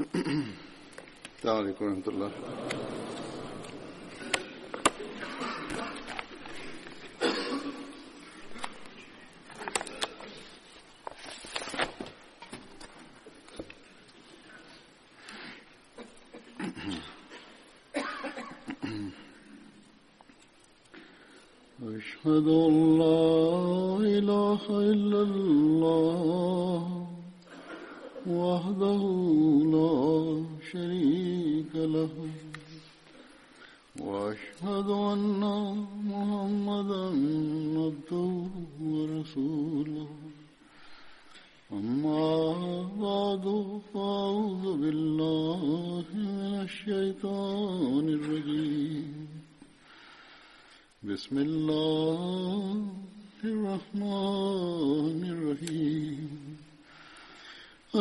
السلام عليكم ورحمة الله. أشهد أن لا إله إلا الله وحده لا شريك له وأشهد أن محمدا عبده ورسوله أما بعد فأعوذ بالله من الشيطان الرجيم بسم الله الرحمن الرحيم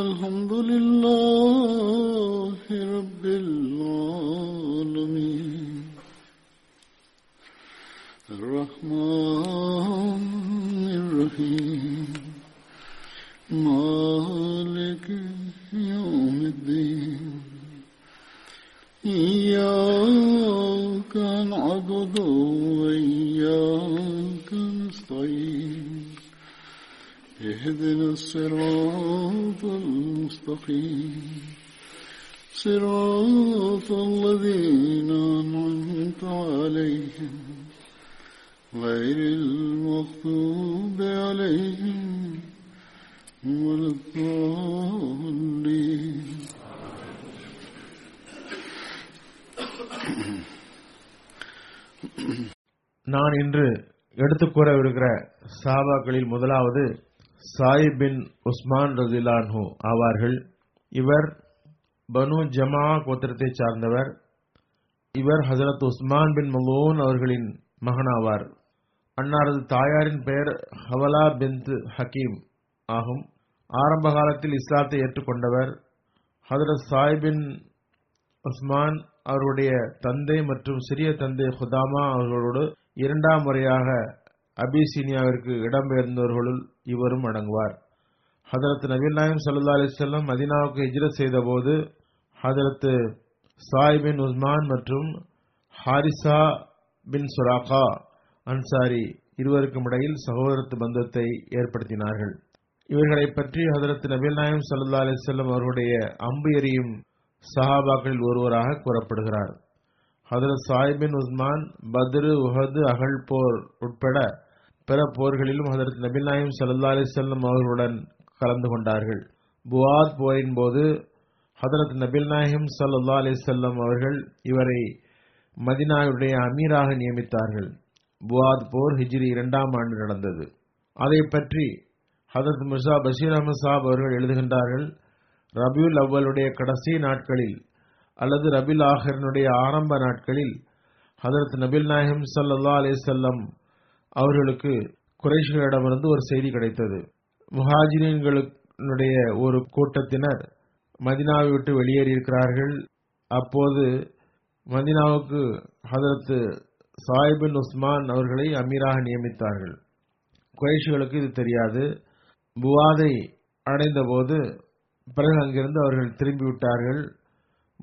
الحمد لله رب العالمين الرحمن الرحيم مالك يوم الدين إياك نعبد وإياك نستعين اهدنا الصراط المستقيم صراط الذين أنعمت عليهم غير المغضوب عليهم ولا الضالين. நான் இன்று எடுத்துக்கூற இருக்கிற சஹாபாக்களில் முதலாவது சாயிப் பின் உஸ்மான் ரலியல்லாஹு ஆவார்கள். இவர் பனு ஜமா கோத்திரத்தை சார்ந்தவர். இவர் ஹசரத் உஸ்மான் பின் மலூன் அவர்களின் மகனாவார். அன்னாரது தாயாரின் பெயர் ஹவலா பின்த் ஹக்கீம் ஆகும். ஆரம்ப காலத்தில் இஸ்லாத்தை ஏற்றுக்கொண்டவர் ஹசரத் சாயிப் பின் உஸ்மான். அவருடைய தந்தை மற்றும் சிறிய தந்தை ஹுதாமா அவர்களோடு இரண்டாம் முறையாக அபிசீனியாவிற்கு இடம்பெயர்ந்தவர்களுள் இவரும் அடங்குவார். ஹதரத் நபிகள் நாயகம் ஸல்லல்லாஹு அலைஹி வஸல்லம் மதீனாவுக்கு ஹிஜ்ரத் செய்த போது ஹதரத் சாயிப் பின் உஸ்மான் மற்றும் ஹாரிசா பின் சுராகா அன்சாரி இருவருக்கும் இடையில் சகோதரத்து பந்தத்தை ஏற்படுத்தினார்கள். இவர்களை பற்றி ஹதரத் நபிகள் நாயகம் ஸல்லல்லாஹு அலைஹி வஸல்லம் அவருடைய அம்பு எறியும் சஹாபாக்களில் ஒருவராக கூறப்படுகிறார். ஹதரத் சாயிப் பின் உஸ்மான் பத்ரு, உஹது, அகல் போர் உட்பட பிற போர்களிலும் ஹதரத் நபிகள் நாயகம் ஸல்லல்லாஹு அலைஹி வஸல்லம் அவர்களுடன் கலந்து கொண்டார்கள். புவாத் போரின் போது ஹதரத் நபிகள் நாயகம் ஸல்லல்லாஹு அலைஹி வஸல்லம் அவர்கள் இவரை மதீனாவுடைய அமீராக நியமித்தார்கள். புவாத் போர் ஹிஜ்ரி 2ஆம் ஆண்டு நடந்தது. அதை பற்றி ஹதரத் மிர்சா பஷீர் அஹ்மத் சாஹிப் அவர்கள் எழுதுகின்றார்கள். ரபியுல் அவ்வளுடைய கடைசி நாட்களில் அல்லது ரபில் ஆஹிரனுடைய ஆரம்ப நாட்களில் ஹதரத் நபிகள் நாயகம் ஸல்லல்லாஹு அலைஹி வஸல்லம் அவர்களுக்கு குறைஷிகளிடமிருந்து ஒரு செய்தி கிடைத்தது. முஹாஜிரீன்களுடைய ஒரு கூட்டத்தினர் மதீனாவை விட்டு வெளியேறி இருக்கிறார்கள். அப்போது மதீனாவுக்கு ஹதரத் சாயிப் பின் உஸ்மான் அவர்களை அமீராக நியமித்தார்கள். குறைஷிகளுக்கு இது தெரியாது. புவாதை அடைந்த போது பிறகு அங்கிருந்து அவர்கள் திரும்பிவிட்டார்கள்.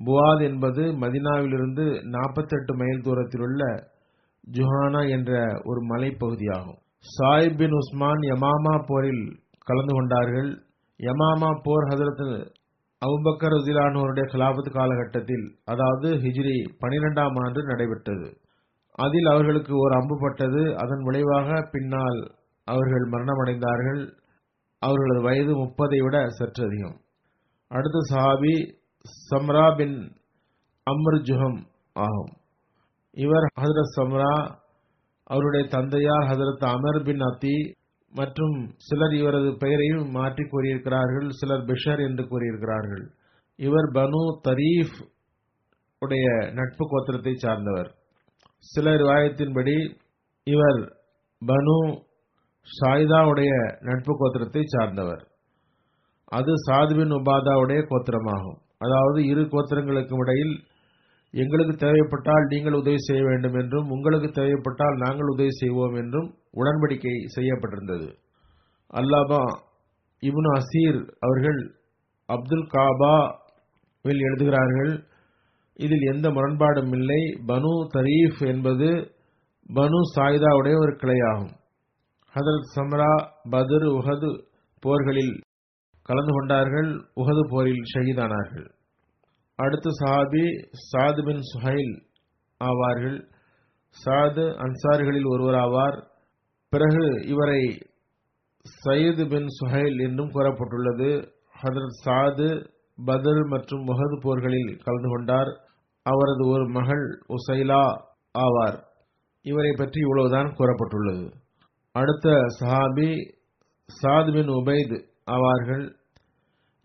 புவாத் என்பது மதீனாவிலிருந்து 48 மைல் தூரத்தில் உள்ள ஜுஹானா என்ற ஒரு மலைப்பகுதியாகும். சாயிப் பின் உஸ்மான் யமாமா போரில் கலந்து கொண்டார்கள். யமாமா போர் ஹஜரத் அபூபக்கர் ரலியல்லாஹுடைய கிலாபத் காலகட்டத்தில், அதாவது ஹிஜ்ரி 12ஆம் ஆண்டு நடைபெற்றது. அதில் அவர்களுக்கு ஒரு அம்பு பட்டது. அதன் விளைவாக பின்னால் அவர்கள் மரணமடைந்தார்கள். அவர்களது வயது 30 விட சற்று அதிகம். அடுத்த சஹாபி சம்ரா பின் அம்ர் ஜுஹம் ஆகும். இவர் ஹதரத் சம்ரா, அவருடைய தந்தையார் ஹதரத் அமர் பின் அத்தி மற்றும் சிலர் இவரது பெயரையும் மாற்றி கூறியிருக்கிறார்கள். சிலர் பிஷர் என்று கூறியிருக்கிறார்கள். இவர் பனு தரீஃப் உடைய நட்பு கோத்திரத்தை சார்ந்தவர். சிலர் ரிவாயத்தின்படி இவர் பனு ஷாயிதாவுடைய நட்பு கோத்திரத்தை சார்ந்தவர். அது சாத் பின் உபாதாவுடைய கோத்திரமாகும். அதாவது இரு கோத்திரங்களுக்கும் இடையில் எங்களுக்கு தேவைப்பட்டால் நீங்கள் உதவி செய்ய வேண்டும் என்றும், உங்களுக்கு தேவைப்பட்டால் நாங்கள் உதவி செய்வோம் என்றும் உடன்படிக்கை செய்யப்பட்டிருந்தது. அல்லாமா இப்னு அசீர் அவர்கள் அப்துல் காபா எழுதுகிறார்கள். இதில் எந்த முரண்பாடும் இல்லை. பனு தரீஃப் என்பது பனு சாயிதாவுடைய ஒரு கிளையாகும். ஹதரத் சம்ரா, பத்ர், உஹது போர்களில் கலந்து கொண்டார்கள். உஹது போரில் ஷஹீதானார்கள். அடுத்த சஹாபி சாத் பின் சுஹைல் ஆவார்கள். சாது அன்சாரிகளில் ஒருவராவார். பிறகு இவரை சயீத் பின் சுஹைல் என்றும் கூறப்பட்டுள்ளது. ஹதரத் சாது பத்ர் மற்றும் உஹது போர்களில் கலந்து கொண்டார். அவரது ஒரு மகள் உசைலா ஆவார். இவரை பற்றி இவ்வளவுதான் கூறப்பட்டுள்ளது. அடுத்த சஹாபி சாத் பின் உபைத் ஆவார்கள்.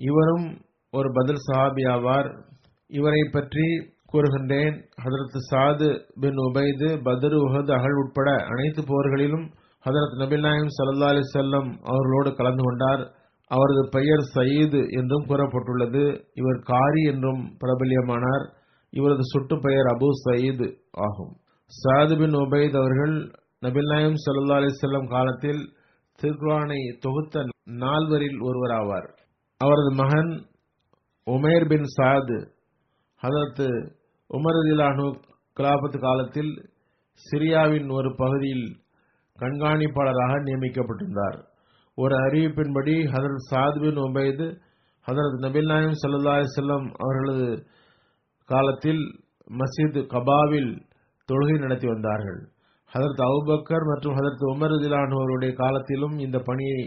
இவரும் ஒரு பத்ர் சஹாபி ஆவார். இவரை பற்றி கூறுகின்றேன். ஹதரத் சாது பின் உபைது பத்ர், உஹது, அகல் உட்பட அனைத்து போர்களிலும் ஹதரத் நபிகள் நாயகம் ஸல்லல்லாஹு அலைஹி வஸல்லம் அவர்களோடு கலந்து கொண்டார். அவரது பெயர் சயீது என்றும் கூறப்பட்டுள்ளது. இவர் காரி என்றும் பிரபல்யமானார். இவரது சுட்டு பெயர் அபு சயீது ஆகும். சாது பின் உபைத் அவர்கள் நபிகள் நாயகம் ஸல்லல்லாஹு அலைஹி வஸல்லம் காலத்தில் திருக்குர்ஆனை தொகுத்த நால்வரில் ஒருவராவார். அவரது மகன் உமேர் பின் சாது ஹதரத் உமர் ரலியல்லாஹு கிலாபத் காலத்தில் சிரியாவின் ஒரு பகுதியில் கண்காணிப்பாளராக நியமிக்கப்பட்டிருந்தார். ஒரு அறிவிப்பின்படி ஹதரத் சாத் பின் உபைத் ஹதரத் நபிகள் நாயகம் ஸல்லல்லாஹு அலைஹி வஸல்லம் அவர்களது காலத்தில் மஸ்ஜித் கபாவில் தொழுகை நடத்தி வந்தார்கள். ஹதரத் அபூபக்கர் மற்றும் ஹதரத் உமர் ரலியல்லாஹு அவருடைய காலத்திலும் இந்த பணியை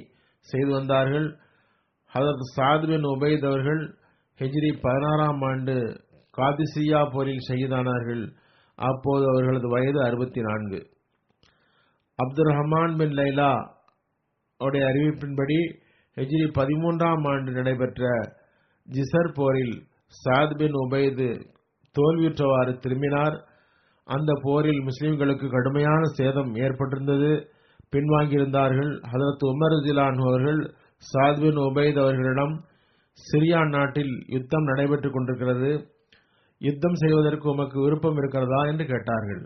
செய்து வந்தார்கள். ஹதரத் சாத் பின் உபைத் அவர்கள் ஹிஜ்ரி 16 காதிசியா போரில் ஷஹீதானார்கள். அப்போது அவர்களது வயது 64. அப்துல் ரஹ்மான் பின் லைலா அவருடைய அறிவிப்பின்படி ஹிஜ்ரி 13 நடைபெற்ற ஜிசர் போரில் சாத் பின் உபைத் தோல்வியுற்றவாறு திரும்பினார். அந்த போரில் முஸ்லிம்களுக்கு கடுமையான சேதம் ஏற்பட்டிருந்தது. பின்வாங்கியிருந்தார்கள். ஹதரத் உமர் ரலியல்லாஹு அவர்கள் சாத் பின் உபைத் அவர்களிடம், சிரியா நாட்டில் யுத்தம் நடைபெற்றுக் கொண்டிருக்கிறது, யுத்தம் செய்வதற்கு உமக்கு விருப்பம் இருக்கிறதா என்று கேட்டார்கள்.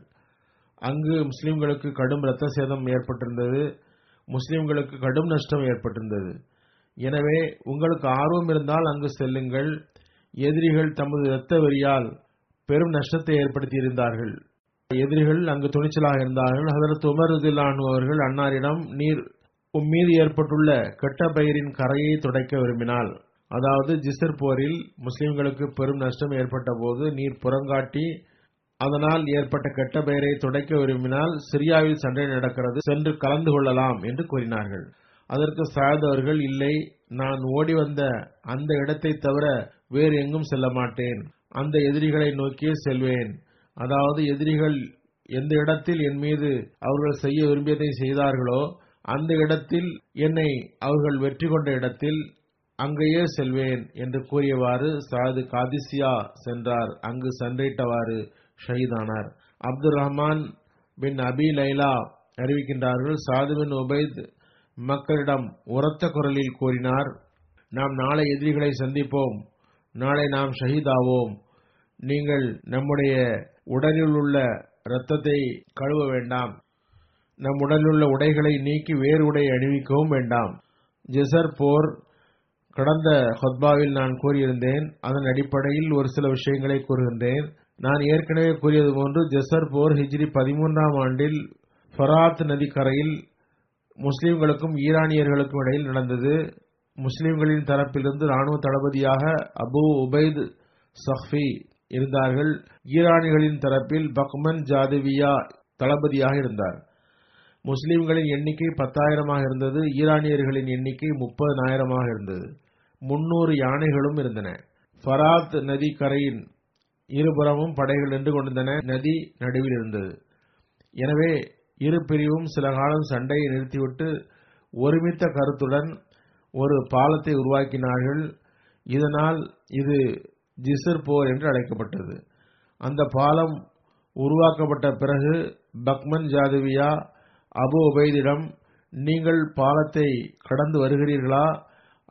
அங்கு முஸ்லிம்களுக்கு கடும் இரத்த சேதம் ஏற்பட்டிருந்தது. முஸ்லிம்களுக்கு கடும் நஷ்டம் ஏற்பட்டிருந்தது. எனவே உங்களுக்கு ஆர்வம் இருந்தால் அங்கு செல்லுங்கள். எதிரிகள் தமது இரத்த வெறியால் பெரும் நஷ்டத்தை ஏற்படுத்தியிருந்தார்கள். எதிரிகள் அங்கு துணிச்சலாக இருந்தார்கள். ஹதரத் உமர் ரலியல்லாஹு அவர்கள் அன்னாரிடம், நீர் உம்மீது ஏற்பட்டுள்ள கெட்ட பயிரின் கரையை துடைக்க விரும்பினால், அதாவது ஜிசர் போரில் முஸ்லிம்களுக்கு பெரும் நஷ்டம் ஏற்பட்ட போது நீர் புறங்காட்டி அதனால் ஏற்பட்ட கெட்ட பெயரை துடைக்க விரும்பினால் சிரியாவில் சண்டை நடக்கிறது, சென்று கலந்து கொள்ளலாம் என்று கூறினார்கள். அதற்கு சாத் அவர்கள், இல்லை, நான் ஓடி வந்த அந்த இடத்தை தவிர வேறு எங்கும் செல்ல மாட்டேன், அந்த எதிரிகளை நோக்கியே செல்வேன். அதாவது எதிரிகள் எந்த இடத்தில் என் மீது அவர்கள் செய்ய விரும்பியதை செய்தார்களோ அந்த இடத்தில், என்னை அவர்கள் வெற்றி கொண்ட இடத்தில் அங்கேயே செல்வேன் என்று கூறியவாறு சாது காதிசியா சென்றார். அங்கு சண்டையிட்டவாறு ஷஹீதானார். அப்துல் ரஹ்மான் பின் அபி லைலா அறிவிக்கின்றார்கள், சாது பின் உபைத் மக்களிடம் உரத்த குரலில் கூறினார், நாம் நாளை எதிரிகளை சந்திப்போம், நாளை நாம் ஷஹீதாவோம், நீங்கள் நம்முடைய உடலில் உள்ள இரத்தத்தை கழுவ வேண்டாம், நம் உடலிலுள்ள உடைகளை நீக்கி வேறு உடையை அணிவிக்கவும் வேண்டாம். ஜெசர் போர் கடந்த ஹுத்பாவில் நான் கூறியிருந்தேன். அதன் அடிப்படையில் ஒரு சில விஷயங்களை கூறுகின்றேன். நான் ஏற்கனவே கூறியது போன்று ஜெசர் போர் ஹிஜ்ரி 13 ஃபராத் நதிக்கரையில் முஸ்லிம்களுக்கும் ஈரானியர்களுக்கும் இடையில் நடந்தது. முஸ்லிம்களின் தரப்பிலிருந்து ராணுவ தளபதியாக அபு உபைத் சஃபி இருந்தார்கள். ஈரானிகளின் தரப்பில் பக்மன் ஜாதவியா தளபதியாக இருந்தார். முஸ்லிம்களின் எண்ணிக்கை 10,000 இருந்தது. ஈரானியர்களின் எண்ணிக்கை 30,000 இருந்தது. 300 யானைகளும் இருந்தன. ஃபராத் நதி கரையின் இருபுறமும் படைகள் நின்று கொண்டிருந்தன. நதி நடுவில் இருந்தது. எனவே இரு பிரிவும் சில காலம் சண்டையை நிறுத்திவிட்டு ஒருமித்த கருத்துடன் ஒரு பாலத்தை உருவாக்கினார்கள். இதனால் இது ஜிசர் போர் என்று அழைக்கப்பட்டது. அந்த பாலம் உருவாக்கப்பட்ட பிறகு பக்மன் ஜாதவியா அபு உபைதிடம், நீங்கள் பாலத்தை கடந்து வருகிறீர்களா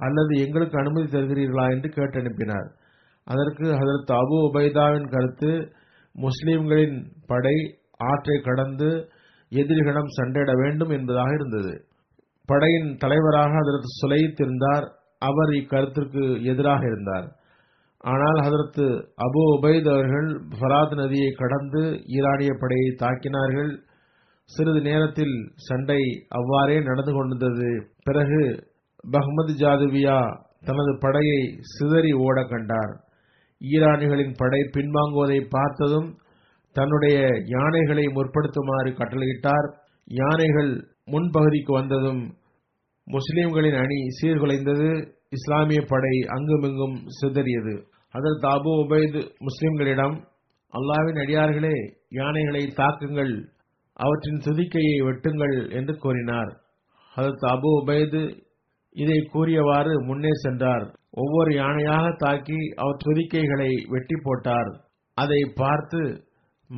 அல்லது எங்களுக்கு அனுமதி தருகிறீர்களா என்று கேட்டு அனுப்பினார். அதற்கு ஹதரத் அபு உபைதாவின் கருத்து, முஸ்லிம்களின் படை ஆற்றை கடந்து எதிரிகளிடம் சண்டையிட வேண்டும் என்பதாக இருந்தது. படையின் தலைவராக ஹதரத் சுலைத் இருந்தார். அவர் இக்கருத்திற்கு எதிராக இருந்தார். ஆனால் ஹதரத் அபு உபைத் அவர்கள் ஃபராத் நதியை கடந்து ஈரானிய படையை தாக்கினார்கள். சிறிது நேரத்தில் சண்டை அவ்வாறே நடந்து கொண்டிருந்தது. பிறகு பஹ்மத் ஜாதுவியா தனது படையை சிதறி ஓட கண்டார். ஈரானிகளின் படை பின்வாங்குவதை பார்த்ததும் தன்னுடைய யானைகளை முற்படுத்துமாறு கட்டளையிட்டார். யானைகள் முன்பகுதிக்கு வந்ததும் முஸ்லிம்களின் அணி சீர்குலைந்தது. இஸ்லாமிய படை அங்குமிங்கும் சிதறியது. அதற்கு அபு உபைத் முஸ்லிம்களிடம், அல்லாவின் அடியார்களே, யானைகளை தாக்குங்கள், அவற்றின் துதிக்கையை வெட்டுங்கள் என்று கூறினார். அதற்கு அபு உபைத் இதை கூறியவாறு முன்னே சென்றார். ஒவ்வொரு யானையாக தாக்கி அவர் துதிக்கைகளை வெட்டி போட்டார். அதை பார்த்து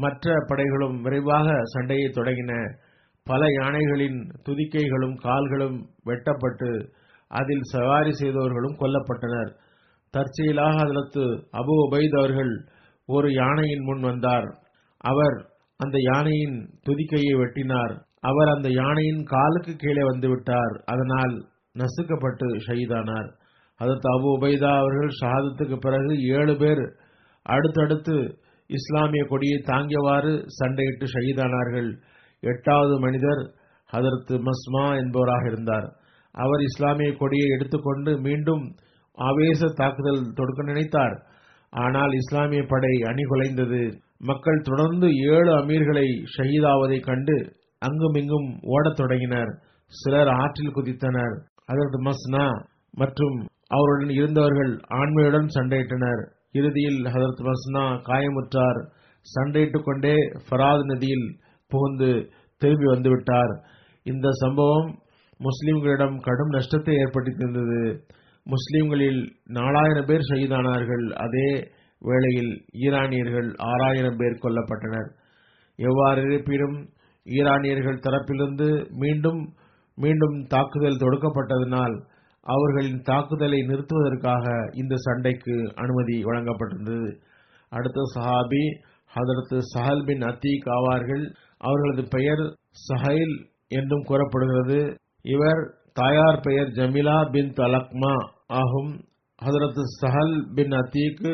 மற்ற படைகளும் விரைவாக சண்டையை தொடங்கின. பல யானைகளின் துதிக்கைகளும் கால்களும் வெட்டப்பட்டு அதில் சவாரி செய்தவர்களும் கொல்லப்பட்டனர். தற்செயலாக ஹதரத் அபு உபைத் அவர்கள் ஒரு யானையின் முன் வந்தார். அவர் அந்த யானையின் துதிக்கையை வெட்டினார். அவர் அந்த யானையின் காலுக்கு கீழே வந்துவிட்டார். அதனால் நசுக்கப்பட்டு ஷஹீதானார். ஹதரத் அபு உபைதா அவர்கள் ஷஹாதத்துக்கு பிறகு 7 பேர் அடுத்தடுத்து இஸ்லாமிய கொடியை தாங்கியவாறு சண்டையிட்டு ஷஹீதானார்கள். 8வது மனிதர் ஹதரத் மஸ்மா என்பவராக இருந்தார். அவர் இஸ்லாமிய கொடியை எடுத்துக்கொண்டு மீண்டும் ஆவேச தாக்குதல் தொடுக்க நினைத்தார். ஆனால் இஸ்லாமிய படை அணிகுலைந்தது. மக்கள் தொடர்ந்து 7 அமீர்களை ஷஹீதாவதை கண்டு அங்குமிங்கும் ஓடத் தொடங்கினர். சிலர் ஆற்றில் குதித்தனர். அதற்கு மஸ்னா மற்றும் அவருடன் இருந்தவர்கள் ஆண்மையுடன் சண்டையிட்டனர். இறுதியில் ஹதரத் மஸ்னா காயமுற்றார். சண்டையிட்டுக் கொண்டே ஃபராத் நதியில் புகுந்து திரும்பி வந்துவிட்டார். இந்த சம்பவம் முஸ்லிம்களிடம் கடும் நஷ்டத்தை ஏற்படுத்தியிருந்தது. முஸ்லிம்களில் 4000 பேர் ஷஹீதானார்கள். அதே வேளையில் ஈரானியர்கள் 6000 பேர் கொல்லப்பட்டனர். எவ்வாறு இருப்பினும் ஈரானியர்கள் தரப்பிலிருந்து மீண்டும் மீண்டும் தாக்குதல் தொடுக்கப்பட்டதனால் அவர்களின் தாக்குதலை நிறுத்துவதற்காக இந்த சண்டைக்கு அனுமதி வழங்கப்பட்டிருந்தது. அடுத்த சஹாபி ஹதரத் சஹல் பின் அத்தீக் ஆவார்கள். அவர்களது பெயர் சஹைல் என்றும் கூறப்படுகிறது. இவர் தாயார் பெயர் ஜமீலா பின் தலக்மா ஆகும். ஹதரத் சஹல் பின் அத்தீக்கு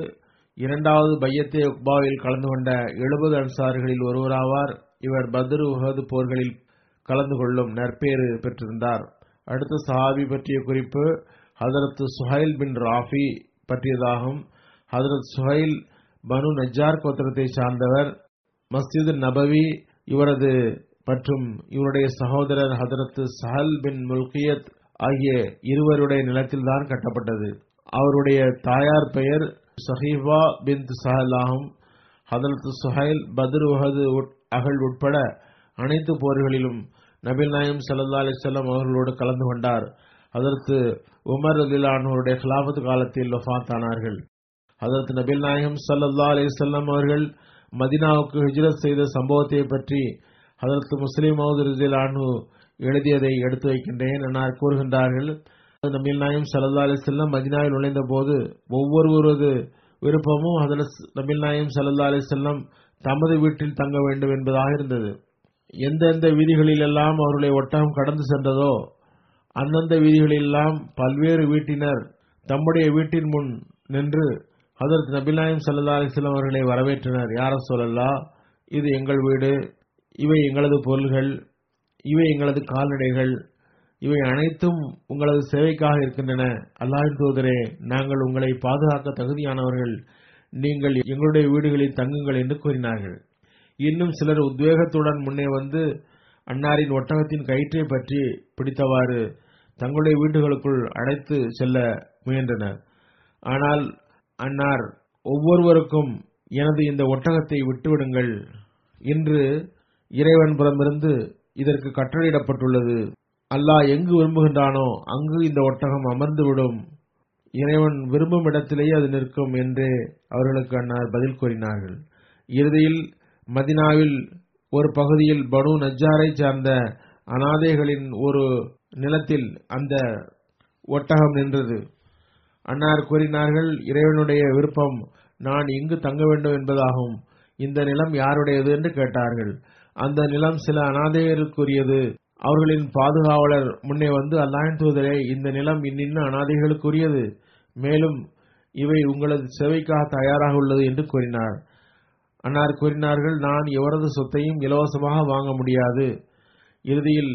2வது பையத்தே உக்பாவில் கலந்து கொண்ட 70 அன்சார்களில் ஒருவராவார். இவர் பத்ரு உஹது போர்களில் கலந்து கொள்ளும் நற்பேறு பெற்றிருந்தார். அடுத்த சஹாபி பற்றிய குறிப்பு ஹதரத் சுஹைல் பின் ராஃபி பற்றியதாகும். ஹதரத் சுஹைல் பனு நஜ்ஜார் கோத்திரத்தை சார்ந்தவர். மஸ்ஜித் நபவி இவரது மற்றும் இவருடைய சகோதரர் ஹதரத் சஹல் பின் முல்கியத் ஆகிய இருவருடைய நிலத்தில்தான் கட்டப்பட்டது. அவருடைய தாயார் பெயர் சஹீபா பின் சஹல் ஆகும். ஹதரத் சுஹைல் பத்ர் உஹது அகல் உட்பட அனைத்து போர்களிலும் நபில் நாயம் ஸல்லல்லாஹு அலைஹி வஸல்லம் அவர்களோடு கலந்து கொண்டார். ஹதரத் உமர் ரலியல்லாஹு அன்ஹுவுடைய খিলাফத் காலத்தில் வஃபாத்தானார்கள். ஹதரத் நபில் நாயம் ஸல்லல்லாஹு அலைஹி வஸல்லம் அவர்கள் மதீனாவுக்கு ஹிஜ்ரத் செய்த சம்பவத்தை பற்றி ஹதரத் முஸ்லிம் மௌது ரலியல்லாஹு அன்ஹு எழுதியதை எடுத்து வைக்கின்றேன் என்னார் கூறுகின்றார்கள். நபில் நாயம் ஸல்லல்லாஹு அலைஹி வஸல்லம் மதீனாவில் நுழைந்த போது ஒவ்வொருவரது விருப்பமும் ஹதரத் நபில் நாயம் ஸல்லல்லாஹு அலைஹி வஸல்லம் தமது வீட்டில் தங்க வேண்டும் என்பதாக இருந்தது. எந்தெந்த வீதிகளில் எல்லாம் அவருடைய ஒட்டகம் கடந்து சென்றதோ அந்தந்த வீதிகளெல்லாம் பல்வேறு வீட்டினர் தம்முடைய வீட்டின் முன் நின்று ஹதரத் நபில் நாயம் ஸல்லல்லாஹு அலைஹி வஸல்லம் அவர்களை வரவேற்றனர். யா ரசூலல்லாஹ், இது எங்கள் வீடு, இவை எங்களது பொருள்கள், இவை எங்களது கால்நடைகள், இவை அனைத்தும் உங்களது சேவைக்காக இருக்கின்றன. அல்லாஹ்வின் தூதரே, நாங்கள் உங்களை பாதுகாக்க தகுதியானவர்கள், நீங்கள் எங்களுடைய வீடுகளில் தங்குங்கள் என்று கூறினார்கள். இன்னும் சிலர் உத்வேகத்துடன் முன்னே வந்து அன்னாரின் ஒட்டகத்தின் கயிற்றை பற்றி பிடித்தவாறு தங்களுடைய வீடுகளுக்குள் அழைத்து செல்ல முயன்றனர். ஆனால் அன்னார் ஒவ்வொருவருக்கும், எனது இந்த ஒட்டகத்தை விட்டுவிடுங்கள், இன்று இறைவன் புறமிருந்து இதற்கு கட்டளையிடப்பட்டுள்ளது. அல்லாஹ் எங்கு விரும்புகின்றானோ அங்கு இந்த ஒட்டகம் அமர்ந்துவிடும், இறைவன் விரும்பும் இடத்திலேயே அது நிற்கும் என்று அவர்களுக்கு அன்னார் பதில் கூறினார்கள். இறுதியில் மதினாவில் ஒரு பகுதியில் பனு நஜ்ஜாரை சார்ந்த அனாதைகளின் ஒரு நிலத்தில் அந்த ஒட்டகம் நின்றது. அன்னார் கூறினார்கள், இறைவனுடைய விருப்பம் நான் இங்கு தங்க வேண்டும் என்பதாகும். இந்த நிலம் யாருடையது என்று கேட்டார்கள். அந்த நிலம் சில அனாதைகளுக்குரியது. அவர்களின் பாதுகாவலர் முன்னே வந்து, அல்லாஹ்வின் தூதரே, இந்த நிலம் இன்னின்ன அனாதைகளுக்குரியது, மேலும் இவை உங்களது சேவைக்காக தயாராக உள்ளது என்று கூறினார். அன்னார் கூறினார்கள், நான் எவரது சொத்தையும் இலவசமாக வாங்க முடியாது. இறுதியில்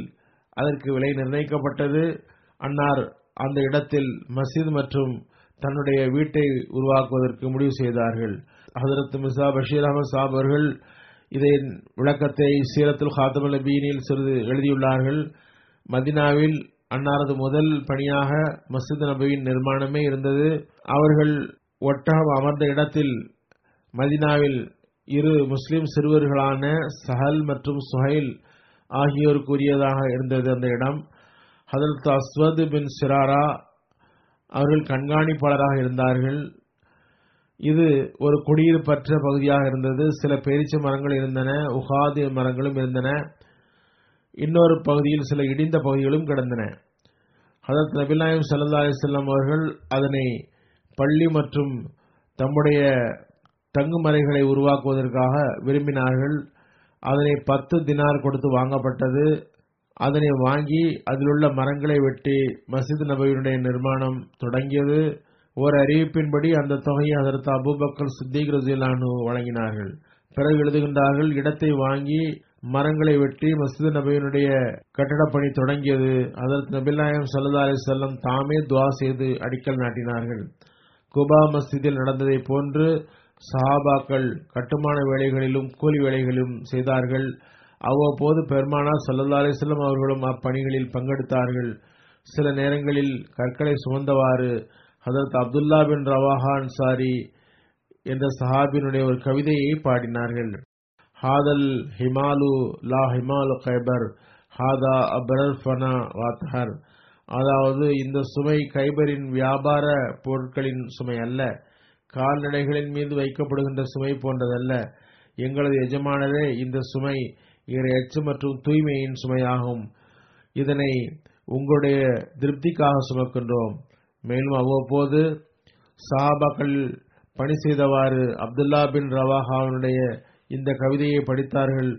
அதற்கு விலை நிர்ணயிக்கப்பட்டது. அன்னார் அந்த இடத்தில் மஸ்ஜித் மற்றும் தன்னுடைய வீட்டை உருவாக்குவதற்கு முடிவு செய்தார்கள். ஹதரத் மிர்ஸா பஷீர் அஹமத் சாப் அவர்கள் இதன் விளக்கத்தை சீரத்துல் ஹாத்தமுல் நபியில் சிறிது எழுதியுள்ளார்கள். மதினாவில் அன்னாரது முதல் பணியாக மஸ்ஜித் நபியின் நிர்மாணமே இருந்தது. அவர்கள் ஒட்டகம் அமர்ந்த இடத்தில் மதினாவில் இரு முஸ்லிம் சிறுவர்களான சஹல் மற்றும் சுஹைல் ஆகியோர் கூறியதாக இருந்தது அந்த இடம். ஹதரத் அஸ்வத் பின் சிராரா அவர்கள் கண்காணிப்பாளராக இருந்தார்கள். இது ஒரு குடியிருப்பற்ற பகுதியாக இருந்தது. சில பேரிச்ச மரங்கள் இருந்தன, உகாதி மரங்களும் இருந்தன. இன்னொரு பகுதியில் சில இடிந்த பகுதிகளும் கிடந்தன. ஹதரத் நபிநாயம் ஸல்லல்லாஹு அலைஹி வஸல்லம் அவர்கள் அதனை பள்ளி மற்றும் தம்முடைய தங்குமறைகளை உருவாக்குவதற்காக விரும்பினார்கள். அதனை 10 தினார் கொடுத்து வாங்கப்பட்டது. அதனை வாங்கி அதிலுள்ள மரங்களை வெட்டி மஸ்ஜித் நபவியினுடைய நிர்மாணம் தொடங்கியது. ஒரு அறிவிப்பின்படி அந்த தொகையை ஹதரத் அபூபக்கர் சித்திக் ரலியல்லாஹு அன்ஹு வழங்கினார்கள். பிறகு எழுதுகின்றார்கள், இடத்தை வாங்கி மரங்களை வெட்டி மஸ்ஜித் நபவியினுடைய கட்டடப்பணி தொடங்கியது. ஹதரத் நபிநாயம் ஸல்லல்லாஹு அலைஹி வஸல்லம் தாமே துஆ செய்து அடிக்கல் நாட்டினார்கள். குபா மஸ்ஜிதில் நடந்ததை போன்று சஹாபாக்கள் கட்டுமான வேலைகளிலும் கூலி வேலைகளிலும் செய்தார்கள். அவ்வப்போது பெருமானார் ஸல்லல்லாஹு அலைஹி வஸல்லம் அவர்களும் அப்பணிகளில் பங்கெடுத்தார்கள். சில நேரங்களில் கற்களை சுமந்தவாறு ஹதரத் அப்துல்லா பின் ரவாஹா அன்சாரி என்ற சஹாபியினுடைய ஒரு கவிதையை பாடினார்கள். ஹாதல் ஹிமாலு லா ஹிமாலு கைபர் ஹாதா அபரர் ஃபனா வாத்ஹர். அதாவது, இந்த சுமை கைபரின் வியாபார பொருட்களின் சுமை அல்ல, கால்நடைகளின் மீது வைக்கப்படுகின்ற சுமை போன்றதல்ல. எங்களது எஜமானரே, இந்த சுமை இறையச்சு மற்றும் தூய்மையின் சுமையாகும். இதனை உங்களுடைய திருப்திக்காக சுமக்கின்றோம். மேலும் அவ்வப்போது சஹாபாக்கள் பணி செய்தவாறு அப்துல்லா பின் ரவாஹாவுடைய இந்த கவிதையை படித்தார்கள்.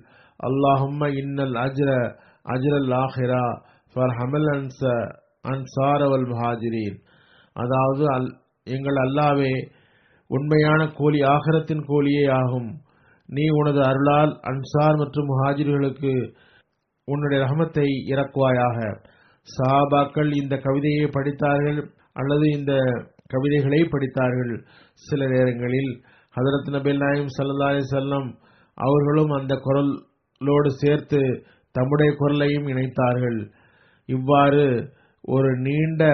அல்லாஹும்ம இன்னல் அஜ்ர அஜ்ரல் ஆஹிரா ஃபர்ஹமல் அன்சாரவல் முஹாஜிரீன். அதாவது, எங்கள் அல்லாவே, உண்மையான கூலி ஆகிரத்தின் கூலியே ஆகும். நீ உனது அருளால் அன்சார் மற்றும் முஹாஜிர்களுக்கு உன்னுடைய ரஹமத்தை இறக்குவாயாக. சஹாபாக்கள் இந்த கவிதையை படித்தார்கள் அல்லது இந்த கவிதைகளை படித்தார்கள். சில நேரங்களில் ஹதரத் நபிகள் நாயகம் ஸல்லல்லாஹு அலைஹி வஸல்லம் அவர்களும் அந்த குரலோடு சேர்த்து தம்முடைய குரலையும் இணைத்தார்கள். இவ்வாறு ஒரு நீண்ட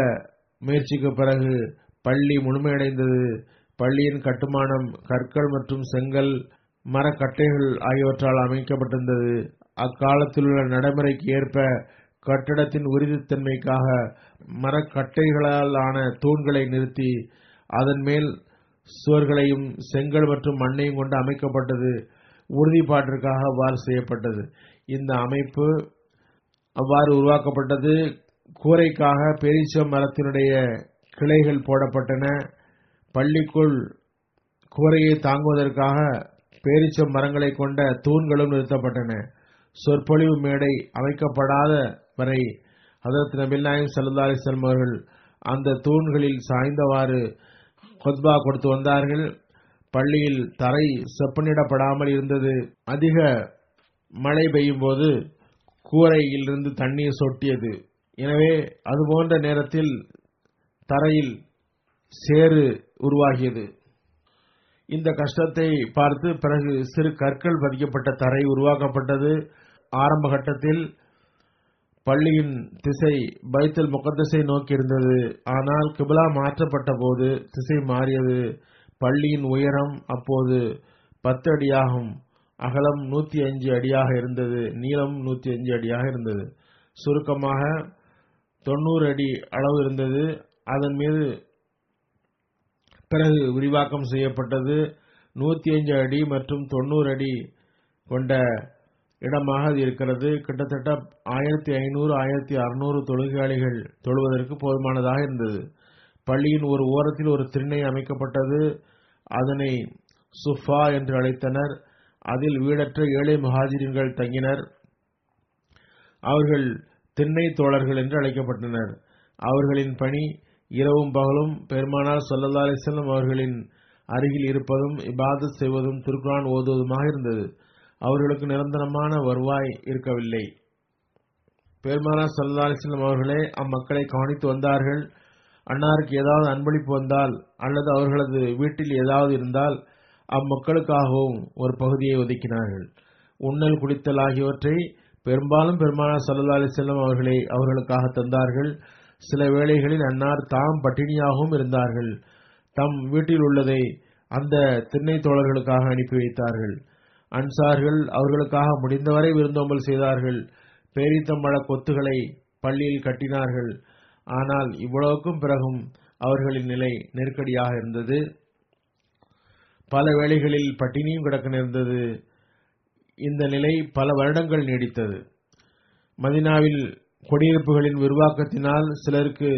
முயற்சிக்கு பிறகு பள்ளி முழுமையடைந்தது. பள்ளியின் கட்டுமானம் கற்கள் மற்றும் செங்கல் மரக்கட்டைகள் ஆகியவற்றால் அமைக்கப்பட்டிருந்தது. அக்காலத்தில் உள்ள நடைமுறைக்கு ஏற்ப கட்டிடத்தின் உறுதித்தன்மைக்காக மரக்கட்டைகளால் ஆன தூண்களை நிறுத்தி அதன் மேல் சுவர்களையும் செங்கல் மற்றும் மண்ணையும் கொண்டு அமைக்கப்பட்டது. உறுதிப்பாட்டிற்காக அவ்வாறு செய்யப்பட்டது. இந்த அமைப்பு அவ்வாறு உருவாக்கப்பட்டது. கூரைக்காக பேரீச்ச மரத்தினுடைய கிளைகள் போடப்பட்டன. பள்ளிக்குள் கூரையை தாங்குவதற்காக பேரீச்ச மரங்களை கொண்ட தூண்களும் நிறுத்தப்பட்டன. சொற்பொழிவு மேடை அமைக்கப்படாத வரை ஹதரத் நபிகள் நாயகம் ஸல்லல்லாஹு அலைஹி வஸல்லம் அவர்கள் அந்த தூண்களில் சாய்ந்தவாறு குத்பா கொடுத்து வந்தார்கள். பள்ளியில் தரை செப்பனிடப்படாமல் இருந்தது. அதிக மழை பெய்யும் போது கூரையில் இருந்து தண்ணீர் சொட்டியது. எனவே அதுபோன்ற நேரத்தில் தரையில் சேறு உருவாகியது. இந்த கஷ்டத்தை பார்த்து பிறகு சிறு கற்கள் பதிக்கப்பட்ட தரை உருவாக்கப்பட்டது. ஆரம்ப கட்டத்தில் பள்ளியின் திசை பைத்துல் முகத்தஸை நோக்கி இருந்தது. ஆனால் கிபிலா மாற்றப்பட்ட போது திசை மாறியது. பள்ளியின் உயரம் அப்போது 10 அடியாகும், அகலம் 105 அடியாக இருந்தது, நீளம் 105 அடியாக இருந்தது. சுருக்கமாக 90 அடி அளவு இருந்தது. அதன் மீது பிறகு விரிவாக்கம் செய்யப்பட்டது. 105 அடி மற்றும் 90 அடி கொண்ட இடமாக அது இருக்கிறது. கிட்டத்தட்ட 1500-1600 தொழுகையாளிகள் தொழுவதற்கு போதுமானதாக இருந்தது. பள்ளியின் ஒரு ஓரத்தில் ஒரு திண்ணை அமைக்கப்பட்டது. அதனை சுஃபா என்று அழைத்தனர். அதில் வீடற்ற ஏழை முஹாஜிர்கள் தங்கினர். அவர்கள் திண்ணை தோழர்கள் என்று அழைக்கப்பட்டனர். அவர்களின் பணி இரவும் பகலும் பெருமானார் ஸல்லல்லாஹு அலைஹி வஸல்லம் அவர்களின் அருகில் இருப்பதும் இபாதத் செய்வதும் திருக்குர்ஆன் ஓதுவதுமாக இருந்தது. அவர்களுக்கு நிரந்தரமான வருவாய் இருக்கவில்லை. பெருமானார் ஸல்லல்லாஹு அலைஹி வஸல்லம் அவர்களே அம்மக்களை கவனித்து வந்தார்கள். அன்னாருக்கு ஏதாவது அன்பளிப்பு வந்தால் அல்லது அவர்களது வீட்டில் ஏதாவது இருந்தால் அம்மக்களுக்காகவும் ஒரு பகுதியை ஒதுக்கினார்கள். உண்ணல் குடித்தல் ஆகியவற்றை பெரும்பாலும் பெருமானார் ஸல்லல்லாஹு அலைஹி வஸல்லம் அவர்களே அவர்களுக்காக தந்தார்கள். சில வேளைகளில் அன்னார் தாம் பட்டினியாகவும் இருந்தார்கள். தம் வீட்டில் உள்ளதை அந்த திண்ணை தோழர்களுக்காக அனுப்பி வைத்தார்கள். அன்சார்கள் அவர்களுக்காக முடிந்தவரை விருந்தோம்பல் செய்தார்கள். பேரித்தம்பழ கொத்துகளை பள்ளியில் கட்டினார்கள். ஆனால் இவ்வளவுக்கும் பிறகும் அவர்களின் நிலை நெருக்கடியாக இருந்தது. பல வேளைகளில் பட்டினியும் கிடக்க நேர்ந்தது. இந்த நிலை பல வருடங்கள் நீடித்தது. மதீனாவில் குடியிருப்புகளின் விரிவாக்கத்தினால் சிலருக்கு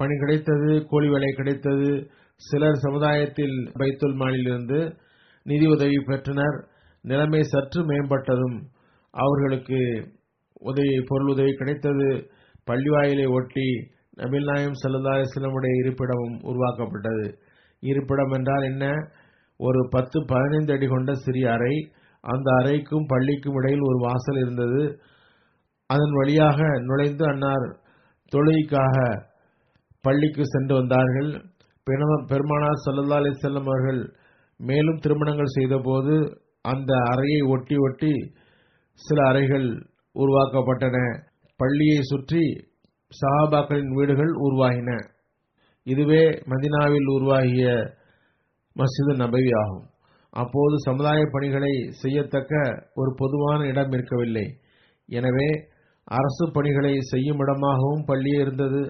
பணி கிடைத்தது, கூலி வேலை கிடைத்தது. சிலர் சமுதாயத்தில் பைத்துல் மாலிலிருந்து நிதி உதவி பெற்றனர். நிலைமை சற்று மேம்பட்டதும் அவர்களுக்கு பொருள் உதவி கிடைத்தது. பள்ளிவாயிலை ஒட்டி நபிகள் நாயகம் ஸல்லல்லாஹு அலைஹி வஸல்லம் உடைய இருப்பிடமும் உருவாக்கப்பட்டது. இருப்பிடம் என்றால் என்ன? ஒரு 10-15 அடி கொண்ட சிறிய அறை. அந்த அறைக்கும் பள்ளிக்கும் இடையில் ஒரு வாசல் இருந்தது. அதன் வழியாக நுழைந்து அன்னார் தொழுகைக்காக பள்ளிக்கு சென்று வந்தார்கள். பெருமானார் ஸல்லல்லாஹு அலைஹி வஸல்லம் அவர்கள் மேலும் திருமணங்கள் செய்தபோது அந்த அறையை ஒட்டி சில அறைகள் உருவாக்கப்பட்டன. பள்ளியை சுற்றி சஹாபாக்களின் வீடுகள் உருவாகின. இதுவே மதீனாவில் உருவாகிய மஸ்ஜிது நபவி ஆகும். அப்போது சமுதாய பணிகளை செய்யத்தக்க ஒரு பொதுவான இடம் இருக்கவில்லை. எனவே அரசு பணிகளை செய்யும் இடமாகவும் பள்ளியே இருந்தது.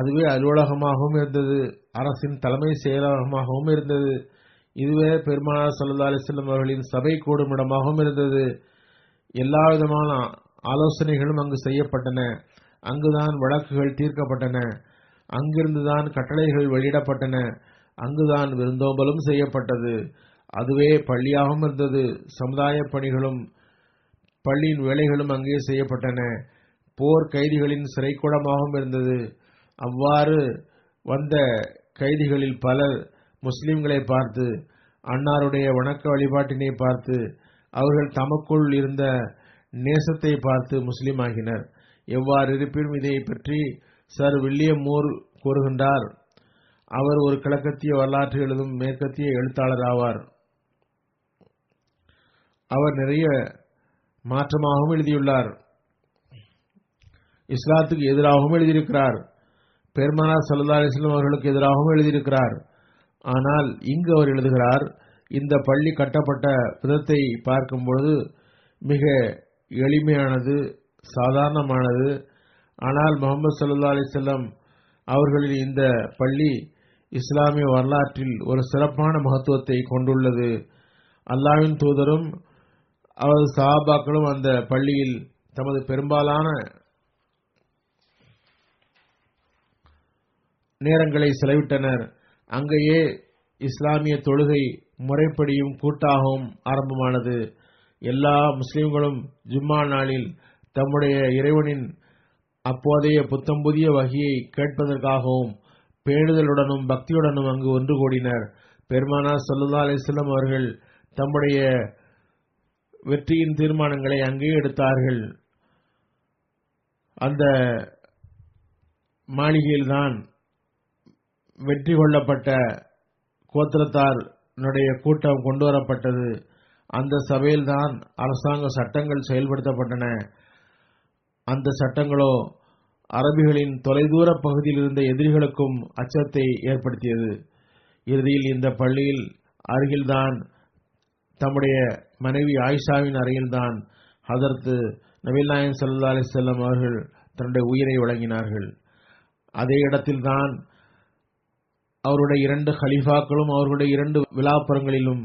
அதுவே அலுவலகமாகவும் இருந்தது. அரசின் தலைமை செயலகமாகவும் இருந்தது. இதுவே பெருமானார் ஸல்லல்லாஹு அலைஹி வஸல்லம் அவர்களின் சபை கூடும் இடமாகவும் இருந்தது. எல்லா விதமான ஆலோசனைகளும் அங்கு செய்யப்பட்டன. அங்குதான் வழக்குகள் தீர்க்கப்பட்டன. அங்கிருந்துதான் கட்டளைகள் வெளியிடப்பட்டன. அங்குதான் விருந்தோம்பலும் செய்யப்பட்டது. அதுவே பள்ளியாகவும் இருந்தது. சமுதாய பணிகளும் பள்ளியின் வேலைகளும் அங்கே செய்யப்பட்டன. போர் கைதிகளின் சிறைக்கூடமாகவும் இருந்தது. அவ்வாறு வந்த கைதிகளில் பலர் முஸ்லிம்களை பார்த்து, அன்னாருடைய வணக்க வழிபாட்டினை பார்த்து, அவர்கள் தமக்குள் இருந்த நேசத்தை பார்த்து முஸ்லிம் ஆகினர். எவ்வாறு இருப்பினும் இதை பற்றி சர் வில்லியம் மூர் கூறுகின்றார். அவர் ஒரு கிழக்கத்திய வரலாற்று எழுதும் மேற்கத்திய எழுத்தாளர் ஆவார். அவர் நிறைய மாற்றமாகவும் எழுதியுள்ளார். இஸ்லாத்துக்கு எதிராகவும் எழுதியிருக்கிறார். பெருமானார் ஸல்லல்லாஹு அலைஹி வஸல்லம் அவர்களுக்கு எதிராகவும் எழுதியிருக்கிறார். ஆனால் இங்கு அவர் எழுதுகிறார், இந்த பள்ளி கட்டப்பட்ட விதத்தை பார்க்கும்பொழுது மிக எளிமையானது, சாதாரணமானது. ஆனால் முஹம்மது ஸல்லல்லாஹு அலைஹி வஸல்லம் அவர்களின் இந்த பள்ளி இஸ்லாமிய வரலாற்றில் ஒரு சிறப்பான மகத்துவத்தை கொண்டுள்ளது. அல்லாஹ்வின் தூதரும் அவரது சஹாபாக்களும் அந்த பள்ளியில் தமது பெரும்பாலான நேரங்களை செலவிட்டனர். அங்கேயே இஸ்லாமிய தொழுகை முறைப்படியும் கூட்டாகவும் ஆரம்பமானது. எல்லா முஸ்லிம்களும் ஜும்மா நாளில் தம்முடைய இறைவனின் அப்போதைய புத்தம்புதிய வகையை கேட்பதற்காகவும் பேணுதலுடனும் பக்தியுடனும் அங்கு ஒன்று கூடினர். பெருமானார் ஸல்லல்லாஹு அலைஹி வஸல்லம் அவர்கள் தம்முடைய வெற்றியின் தீர்மானங்களை அங்கே எடுத்தார்கள். அந்த மாளிகையில்தான் வெற்றி கொள்ளப்பட்ட கோத்திரத்தாருடைய கூட்டம் கொண்டு வரப்பட்டது. அந்த சபையில்தான் அரசாங்க சட்டங்கள் செயல்படுத்தப்பட்டன. அந்த சட்டங்களோ அரபிகளின் தொலைதூர பகுதியில் இருந்த எதிரிகளுக்கும் அச்சத்தை ஏற்படுத்தியது. இறுதியில் இந்த பள்ளியில் அருகில்தான் தம்முடைய மனைவி ஆயிஷாவின் அறையில்தான் ஹதரத் நபிகள் நாயகம் ஸல்லல்லாஹு அலைஹி வஸல்லம் அவர்கள் தன்னுடைய உயிரை வழங்கினார்கள். அதே இடத்தில்தான் அவருடைய 2 ஹலீஃபாக்களும் அவர்களுடைய 2 விழாப்புறங்களிலும்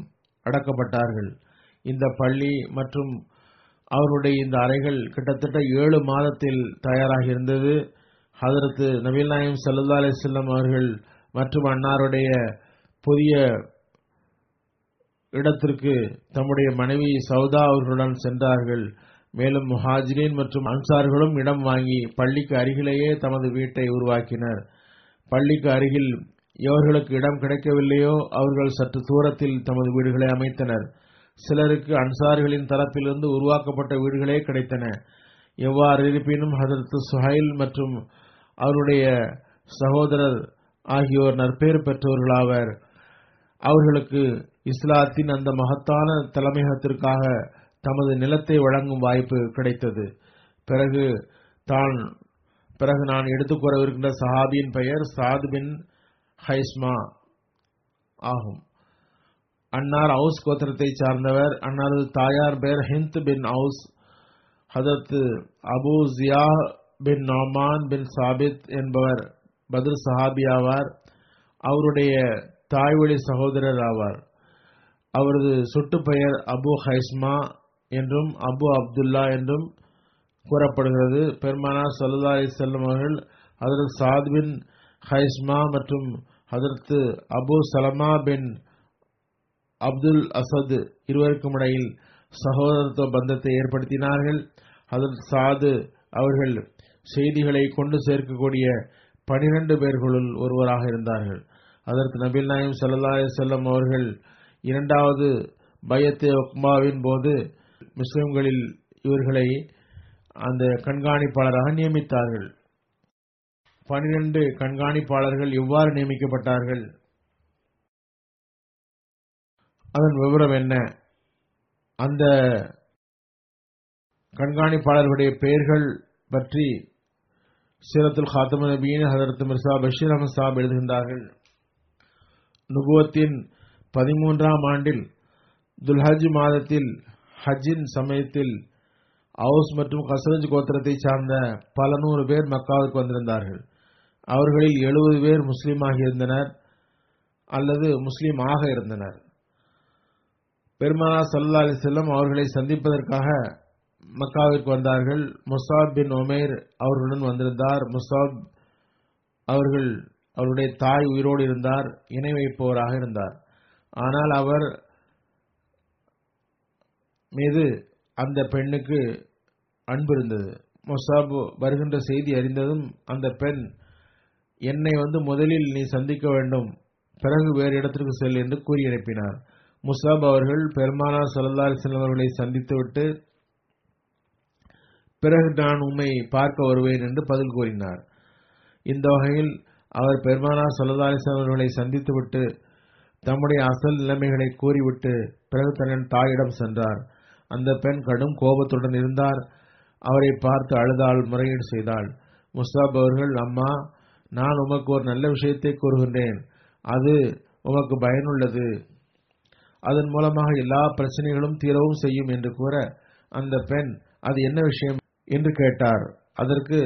அடக்கப்பட்டார்கள். இந்த பள்ளி மற்றும் அவருடைய இந்த அறைகள் கிட்டத்தட்ட 7 மாதத்தில் தயாராக இருந்தது. ஹதரத் நபிகள் நாயகம் ஸல்லல்லாஹு அலைஹி வஸல்லம் அவர்கள் மற்றும் அன்னாருடைய புதிய இடத்திற்கு தம்முடைய மனைவி சௌதா அவர்களுடன் சென்றார்கள். மேலும் முஹாஜிரின் மற்றும் அன்சார்களும் இடம் வாங்கி பள்ளிக்கு அருகிலேயே தமது வீட்டை உருவாக்கினர். பள்ளிக்கு அருகில் எவர்களுக்கு இடம் கிடைக்கவில்லையோ அவர்கள் சற்று தூரத்தில் தமது வீடுகளை அமைத்தனர். சிலருக்கு அன்சாரிகளின் தரப்பிலிருந்து உருவாக்கப்பட்ட வீடுகளே கிடைத்தன. எவ்வாறு இருப்பினும் ஹதரத் சுஹைல் மற்றும் அவருடைய சகோதரர் ஆகியோர் நற்பெயர் பெற்றவர்களாவர். அவர்களுக்கு இஸ்லாத்தின் அந்த மகத்தான தலைமையகத்திற்காக தமது நிலத்தை வழங்கும் வாய்ப்பு கிடைத்தது. பிறகு நான் எடுத்துக்கூறவிருக்கின்ற சஹாபியின் பெயர் சாத் பின் ஹைஸ்மா ஆகும். அன்னார் அவுஸ் கோத்திரத்தை சார்ந்தவர். அன்னாரது தாயார் பெயர் ஹிந்த் பின் அவுஸ். ஹதரத் Abu Ziya bin Noman bin Sabit என்பவர் பத்ர் சஹாபி ஆவார். அவருடைய தாய்வழி சகோதரர் ஆவார். அவரது சுட்டு பெயர் அபு ஹைஸ்மா என்றும் அபு அப்துல்லா என்றும் கூறப்படுகிறது. பெருமானார் ஸல்லல்லாஹு அலைஹி வஸல்லம் அவர்கள் ஹதரத் சாத் பின் ஹைஸ்மா மற்றும் ஹதரத் அபு சலமா பின் அப்துல் அசத் இருவருக்கும் இடையில் சகோதரத்துவ பந்தத்தை ஏற்படுத்தினார்கள். ஹதரத் சாத் அவர்கள் செய்திகளை கொண்டு சேர்க்கக்கூடிய 12 பேர்களுள் ஒருவராக இருந்தார்கள். அதற்கு நபிகள் நாயகம் ஸல்லல்லாஹு அலைஹி வஸல்லம் அவர்கள் இரண்டாவது பையத்தே உக்மாவின் போது முஸ்லிம்களில் இவர்களை அந்த கண்காணிப்பாளராக நியமித்தார்கள். 12 கண்காணிப்பாளர்கள் எவ்வாறு நியமிக்கப்பட்டார்கள், அதன் விவரம் என்ன, அந்த கண்காணிப்பாளர்களுடைய பெயர்கள் பற்றி சீரத்துல் ஹாத்தமு நபியின் ஹதரத் மிர்சா பஷீர் அஹ்மத் சாஹிப் எழுதுகின்றார்கள். நுபுவத்தின் 13ஆம் ஆண்டில் துல்ஹஜ் மாதத்தில் ஹஜ்ஜின் சமயத்தில் அவுஸ் மற்றும் கஸ்ரஜ் கோத்திரத்தை சார்ந்த பல நூறு பேர் மக்காவுக்கு வந்திருந்தார்கள். அவர்களில் 70 பேர் முஸ்லீமாக இருந்தனர் அல்லது முஸ்லீமாக இருந்தனர். பெருமானார் ஸல்லல்லாஹு அலைஹி வஸல்லம் அவர்களை சந்திப்பதற்காக மக்காவிற்கு வந்தார்கள். முஸாப் பின் உமைர் அவர்களுடன் வந்திருந்தார். முஸாப் அவர்கள் அவருடைய தாய் உயிரோடு இருந்தார், இணை வைப்பவராக இருந்தார். ஆனால் அவர் மீது அந்த பெண்ணுக்கு அன்பு இருந்தது. முஸாப் வருகின்ற செய்தி அறிந்ததும் அந்த பெண், என்னை முதலில் நீ சந்திக்க வேண்டும், பிறகு வேறு இடத்திற்கு செல் என்று கூறி அனுப்பினார். முஸாப் அவர்கள் பெருமானார் ஸல்லல்லாஹு அலைஹி வஸல்லம் அவர்களை சந்தித்துவிட்டு பிறகு நான் உம்மை பார்க்க வருவேன் என்று பதில் கூறினார். இந்த வகையில் அவர் பெருமானார் ஸல்லல்லாஹு அலைஹி வஸல்லம் அவர்களை சந்தித்துவிட்டு தம்முடைய அசல் நிலைமைகளை கூறிவிட்டு பிறகு தன் தாயிடம் சென்றார். அந்த பெண் கடும் கோபத்துடன் இருந்தார். அவரை பார்த்து அழுதாள், முறையீடு செய்தாள். முஸ்தாப் அவர்கள், அம்மா, நான் உமக்கு ஒரு நல்ல விஷயத்தை கூறுகின்றேன், அது உமக்கு பயனுள்ளது, அதன் மூலமாக எல்லா பிரச்சனைகளும் தீரவும் செய்யும் என்று கூற அந்த பெண், அது என்ன விஷயம் என்று கேட்டார். அதற்கு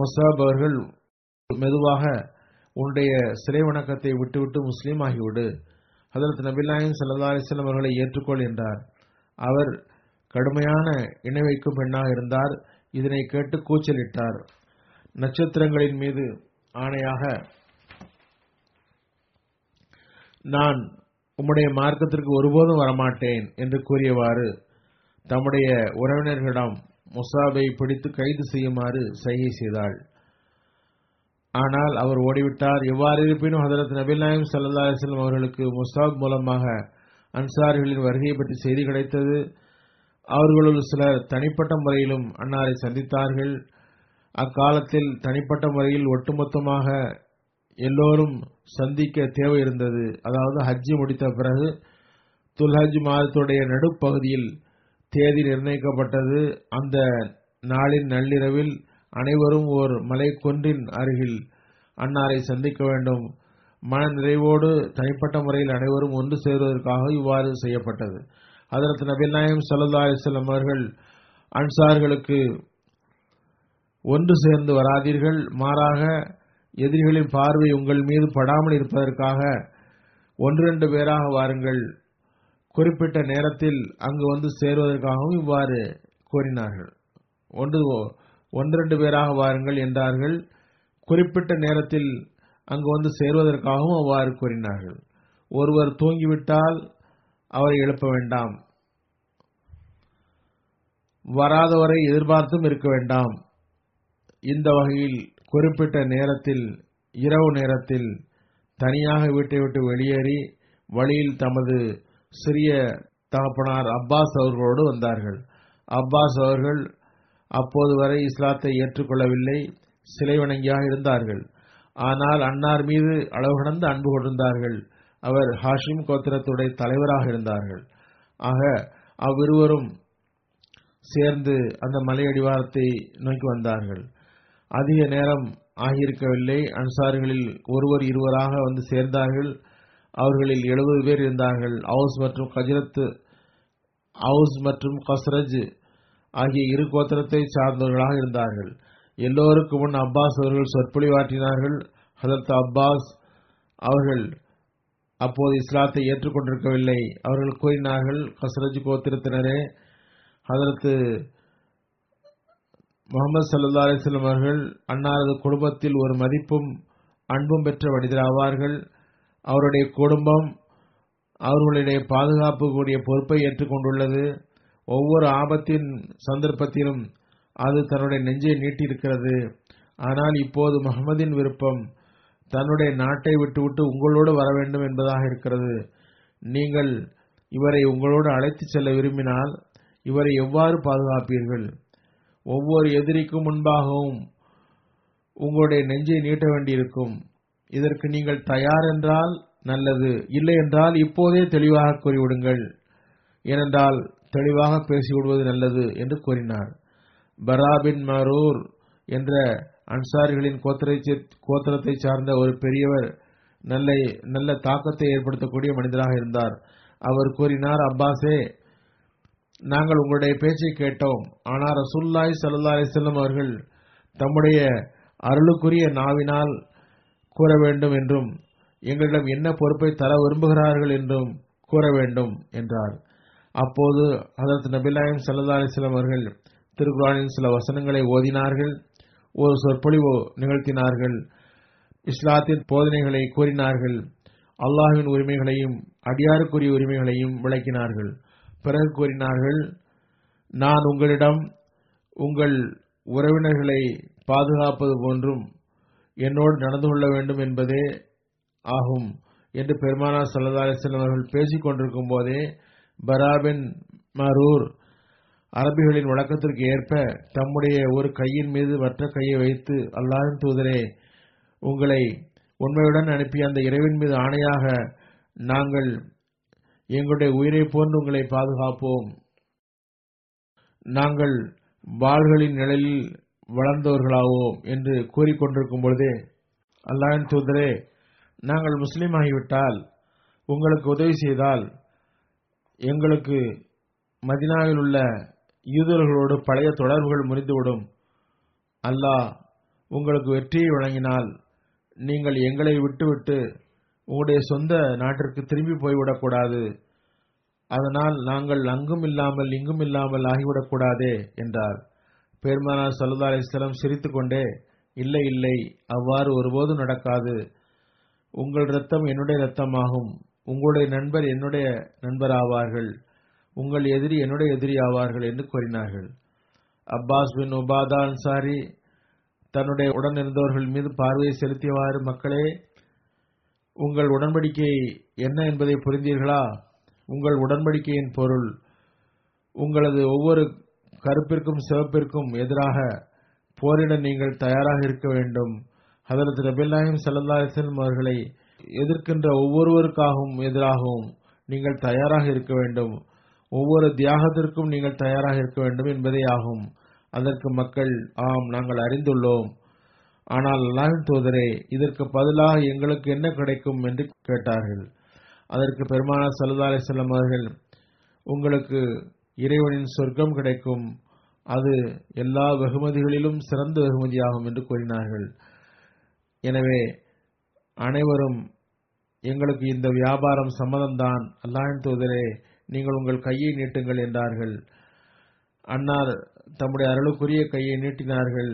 முஸ்தாப் அவர்கள் மெதுவாக, உன்னுடைய சிலை வணக்கத்தை விட்டுவிட்டு முஸ்லீம் ஆகிவிடு, ஹதரத் நபிகள் நாயகம் ஸல்லல்லாஹு அலைஹி வஸல்லம் அவர்களை ஏற்றுக்கொள் என்றார். அவர் கடுமையான இணைவைக்கும் பெண்ணாக இருந்தார். இதனை கேட்டு கூச்சலிட்டார். நட்சத்திரங்களின் மீது ஆணையாக, நான் உம்முடைய மார்க்கத்திற்கு ஒருபோதும் வரமாட்டேன் என்று கூறியவாறு தம்முடைய உறவினர்களிடம் முஸாபை பிடித்து கைது செய்யுமாறு சைகை செய்தாள். ஆனால் அவர் ஓடிவிட்டார். எவ்வாறு இருப்பினும் ஹதரத் நபிகள் நாயகம் ஸல்லல்லாஹு அலைஹி வஸல்லம் அவர்களுக்கு முஸாப் மூலமாக அன்சாரிகளின் வருகையை பற்றி செய்தி கிடைத்தது. அவர்களுள் சிலர் தனிப்பட்ட முறையிலும் அன்னாரை சந்தித்தார்கள். அக்காலத்தில் தனிப்பட்ட முறையில் ஒட்டுமொத்தமாக எல்லோரும் சந்திக்க தேவை இருந்தது. அதாவது ஹஜ்ஜி முடித்த பிறகு துல்ஹஜ் மாதத்துடைய நடுப்பகுதியில் தேதி நிர்ணயிக்கப்பட்டது. அந்த நாளின் நள்ளிரவில் அனைவரும் ஒரு மலை கொன்றின் அருகில் அன்னாரை சந்திக்க வேண்டும். மன நிறைவோடு தனிப்பட்ட முறையில் அனைவரும் ஒன்று சேருவதற்காக இவ்வாறு செய்யப்பட்டது. ஹதரத் நபிகள் நாயகம் ஸல்லல்லாஹு அலைஹி வஸல்லம் அவர்கள் அன்சார்களுக்கு, ஒன்று சேர்ந்து வராதீர்கள், மாறாக எதிரிகளின் பார்வை உங்கள் மீது படாமல் இருப்பதற்காக 1-2 பேராக வாருங்கள், குறிப்பிட்ட நேரத்தில் அங்கு வந்து சேருவதற்காகவும் இவ்வாறு கூறினார்கள். 1-2 பேராக வாருங்கள் என்றார்கள். குறிப்பிட்ட நேரத்தில் அங்கு வந்து சேருவதற்காகவும் அவ்வாறு கூறினார்கள். ஒருவர் தூங்கிவிட்டால் அவரை எழுப்ப வேண்டாம், வராதவரை எதிர்பார்த்தும் இருக்க வேண்டாம். இந்த வகையில் குறிப்பிட்ட நேரத்தில் இரவு நேரத்தில் தனியாக வீட்டை விட்டு வெளியேறி வழியில் தமது சிறிய தகப்பனார் அப்பாஸ் அவர்களோடு வந்தார்கள். அப்பாஸ் அவர்கள் அப்போது வரை இஸ்லாத்தை ஏற்றுக்கொள்ளவில்லை, சிலை வணங்கியாக இருந்தார்கள். ஆனால் அன்னார் மீது அளவு கடந்த அன்பு கொண்டிருந்தார்கள். அவர் ஹாஷிம் கோத்திரத்துடைய தலைவராக இருந்தார்கள். ஆக அவ்விருவரும் சேர்ந்து அந்த மலையடிவாரத்தை நோக்கி வந்தார்கள். அதிக நேரம் ஆகியிருக்கவில்லை. அன்சாரிகளில் ஒருவர் இருவராக வந்து சேர்ந்தார்கள். அவர்களில் 70 பேர் இருந்தார்கள். அவுஸ் மற்றும் கஸ்ரஜ் ஆகிய இரு கோத்திரத்தை சார்ந்தவர்களாக இருந்தார்கள். எல்லோருக்கு முன் அப்பாஸ் அவர்கள் சொற்பொழிவாற்றினார்கள். ஹதரத் அப்பாஸ் அவர்கள் அப்போது இஸ்லாத்தை ஏற்றுக்கொண்டிருக்கவில்லை. அவர்கள் கூறினார்கள், கஸ்ரஜ் கோத்திரத்தினரே, ஹதரத்து முகமது சல்லா அலிஸ்லாம் அவர்கள் அன்னாரது குடும்பத்தில் ஒரு மதிப்பும் அன்பும் பெற்ற மனிதராவார்கள். அவருடைய குடும்பம் அவர்களுடைய பாதுகாப்பு கூடிய பொறுப்பை ஏற்றுக்கொண்டுள்ளது. ஒவ்வொரு ஆபத்தின் சந்தர்ப்பத்திலும் அது தன்னுடைய நெஞ்சை நீட்டியிருக்கிறது. ஆனால் இப்போது முகமதின் விருப்பம் தன்னுடைய நாட்டை விட்டுவிட்டு உங்களோடு வர வேண்டும் என்பதாக இருக்கிறது. நீங்கள் இவரை உங்களோடு அழைத்து செல்ல விரும்பினால் இவரை எவ்வாறு பாதுகாப்பீர்கள்? ஒவ்வொரு எதிரிக்கும் முன்பாகவும் உங்களுடைய நெஞ்சை நீட்ட வேண்டியிருக்கும். இதற்கு நீங்கள் தயார் என்றால் நல்லது, இல்லை என்றால் இப்போதே தெளிவாக கூறிவிடுங்கள், ஏனென்றால் தெளிவாக பேசிவிடுவது நல்லது என்று கூறினார். பராபின் மரூர் என்ற அன்சாரிகளின் கோத்திரத்தை சார்ந்த ஒரு பெரியவர், நல்ல தாக்கத்தை ஏற்படுத்தக்கூடிய மனிதராக இருந்தார். அவர் கூறினார், அப்பாஸே, நாங்கள் உங்களுடைய பேச்சை கேட்டோம். ஆனால் ரசூலுல்லாஹி ஸல்லல்லாஹு அலைஹி வஸல்லம் அவர்கள் தம்முடைய அருளுக்குரிய நாவினால் கூற வேண்டும் என்றும் எங்களிடம் என்ன பொறுப்பை தர விரும்புகிறார்கள் என்றும் கூற வேண்டும் என்றார். அப்போது ஹதரத் நபி ஸல்லல்லாஹு அலைஹி வஸல்லம் அவர்கள் திருக்குர்ஆனின் சில வசனங்களை ஓதினார்கள். ஒரு சொற்பொழிவு நிகழ்த்தினார்கள். இஸ்லாத்தின் போதனைகளை கூறினார்கள். அல்லாஹ்வின் உரிமைகளையும் அடியாருக்குரிய உரிமைகளையும் விளக்கினார்கள். பிறகு கூறினார்கள், நான் உங்களிடம் உங்கள் உறவினர்களை பாதுகாப்பது போன்றும் என்னோடு நடந்து கொள்ள வேண்டும் என்பதே ஆகும் என்று பெருமானார் ஸல்லல்லாஹு அலைஹி வஸல்லம் அவர்கள் பேசிக் கொண்டிருக்கும் போதே பராபின் மரூர் அரபிகளின் வழக்கத்திற்கு ஏற்ப தம்முடைய ஒரு கையின் மீது மற்ற கையை வைத்து, அல்லாஹ்வின் தூதரே, உங்களை உண்மையுடன் அனுப்பிய அந்த இறைவன் மீது ஆணையாக நாங்கள் எங்களுடைய உயிரை போன்று உங்களை பாதுகாப்போம். நாங்கள் வாள்களின் நிழலில் வளர்ந்தவர்களாவோம் என்று கூறிக்கொண்டிருக்கும் பொழுதே, அல்லாஹ்வின் தூதரே, நாங்கள் முஸ்லீம் ஆகிவிட்டால் உங்களுக்கு உதவி செய்தால் எங்களுக்கு மதினாவில் உள்ள யூதர்களோடு பழைய தொடர்புகள் முறிந்துவிடும். அல்லாஹ் உங்களுக்கு வெற்றியை வழங்கினால் நீங்கள் எங்களை விட்டுவிட்டு உங்களுடைய சொந்த நாட்டிற்கு திரும்பி போய்விடக்கூடாது. அதனால் நாங்கள் அங்கும் இல்லாமல் இங்கும் இல்லாமல் ஆகிவிடக்கூடாதே என்றார். பெருமானார் ஸல்லல்லாஹு அலைஹி வஸல்லம் சிரித்து கொண்டே, இல்லை இல்லை, அவ்வாறு ஒருபோதும் நடக்காது. உங்கள் இரத்தம் என்னுடைய இரத்தமாகும். உங்களுடைய நண்பர் என்னுடைய நண்பர் ஆவார்கள். உங்கள் எதிரி என்னுடைய எதிரி ஆவார்கள் என்று கூறினார்கள். அப்பாஸ் பின் உபாதா அன்சாரி தன்னுடைய உடன் இருந்தவர்கள் மீது பார்வையை செலுத்தியவாறு, மக்களே, உங்கள் உடன்படிக்கை என்ன என்பதை புரிந்தீர்களா? உங்கள் உடன்படிக்கையின் பொருள் உங்களது ஒவ்வொரு கருப்பிற்கும் சிவப்பிற்கும் எதிராக போரிட நீங்கள் தயாராக இருக்க வேண்டும். ஹதரத் நபியல்லாஹி ஸல்லல்லாஹு அலைஹி வஸல்லம் அவர்களை எதிர்க்கின்ற ஒவ்வொருவருக்காகவும் எதிராகவும் நீங்கள் தயாராக இருக்க வேண்டும். ஒவ்வொரு தியாகத்திற்கும் நீங்கள் தயாராக இருக்க வேண்டும் என்பதே ஆகும். அதற்கு மக்கள், ஆம், நாங்கள் அறிந்துள்ளோம். ஆனால் அல்லாஹ்வின் தூதரே, இதற்கு பதிலாக எங்களுக்கு என்ன கிடைக்கும் என்று கேட்டார்கள். அதற்கு பெருமானார் ஸல்லல்லாஹு அலைஹி வஸல்லம் அவர்கள், உங்களுக்கு இறைவனின் சொர்க்கம் கிடைக்கும். அது எல்லா வெகுமதிகளிலும் சிறந்த வெகுமதியாகும் என்று கூறினார்கள். எனவே அனைவரும், எங்களுக்கு இந்த வியாபாரம் சம்மதம்தான். அல்லாஹ்வின் தூதரே, நீங்கள் உங்கள் கையை நீட்டுங்கள் என்றார்கள். அன்னார் தம்முடைய அருளுக்குரிய கையை நீட்டினார்கள்.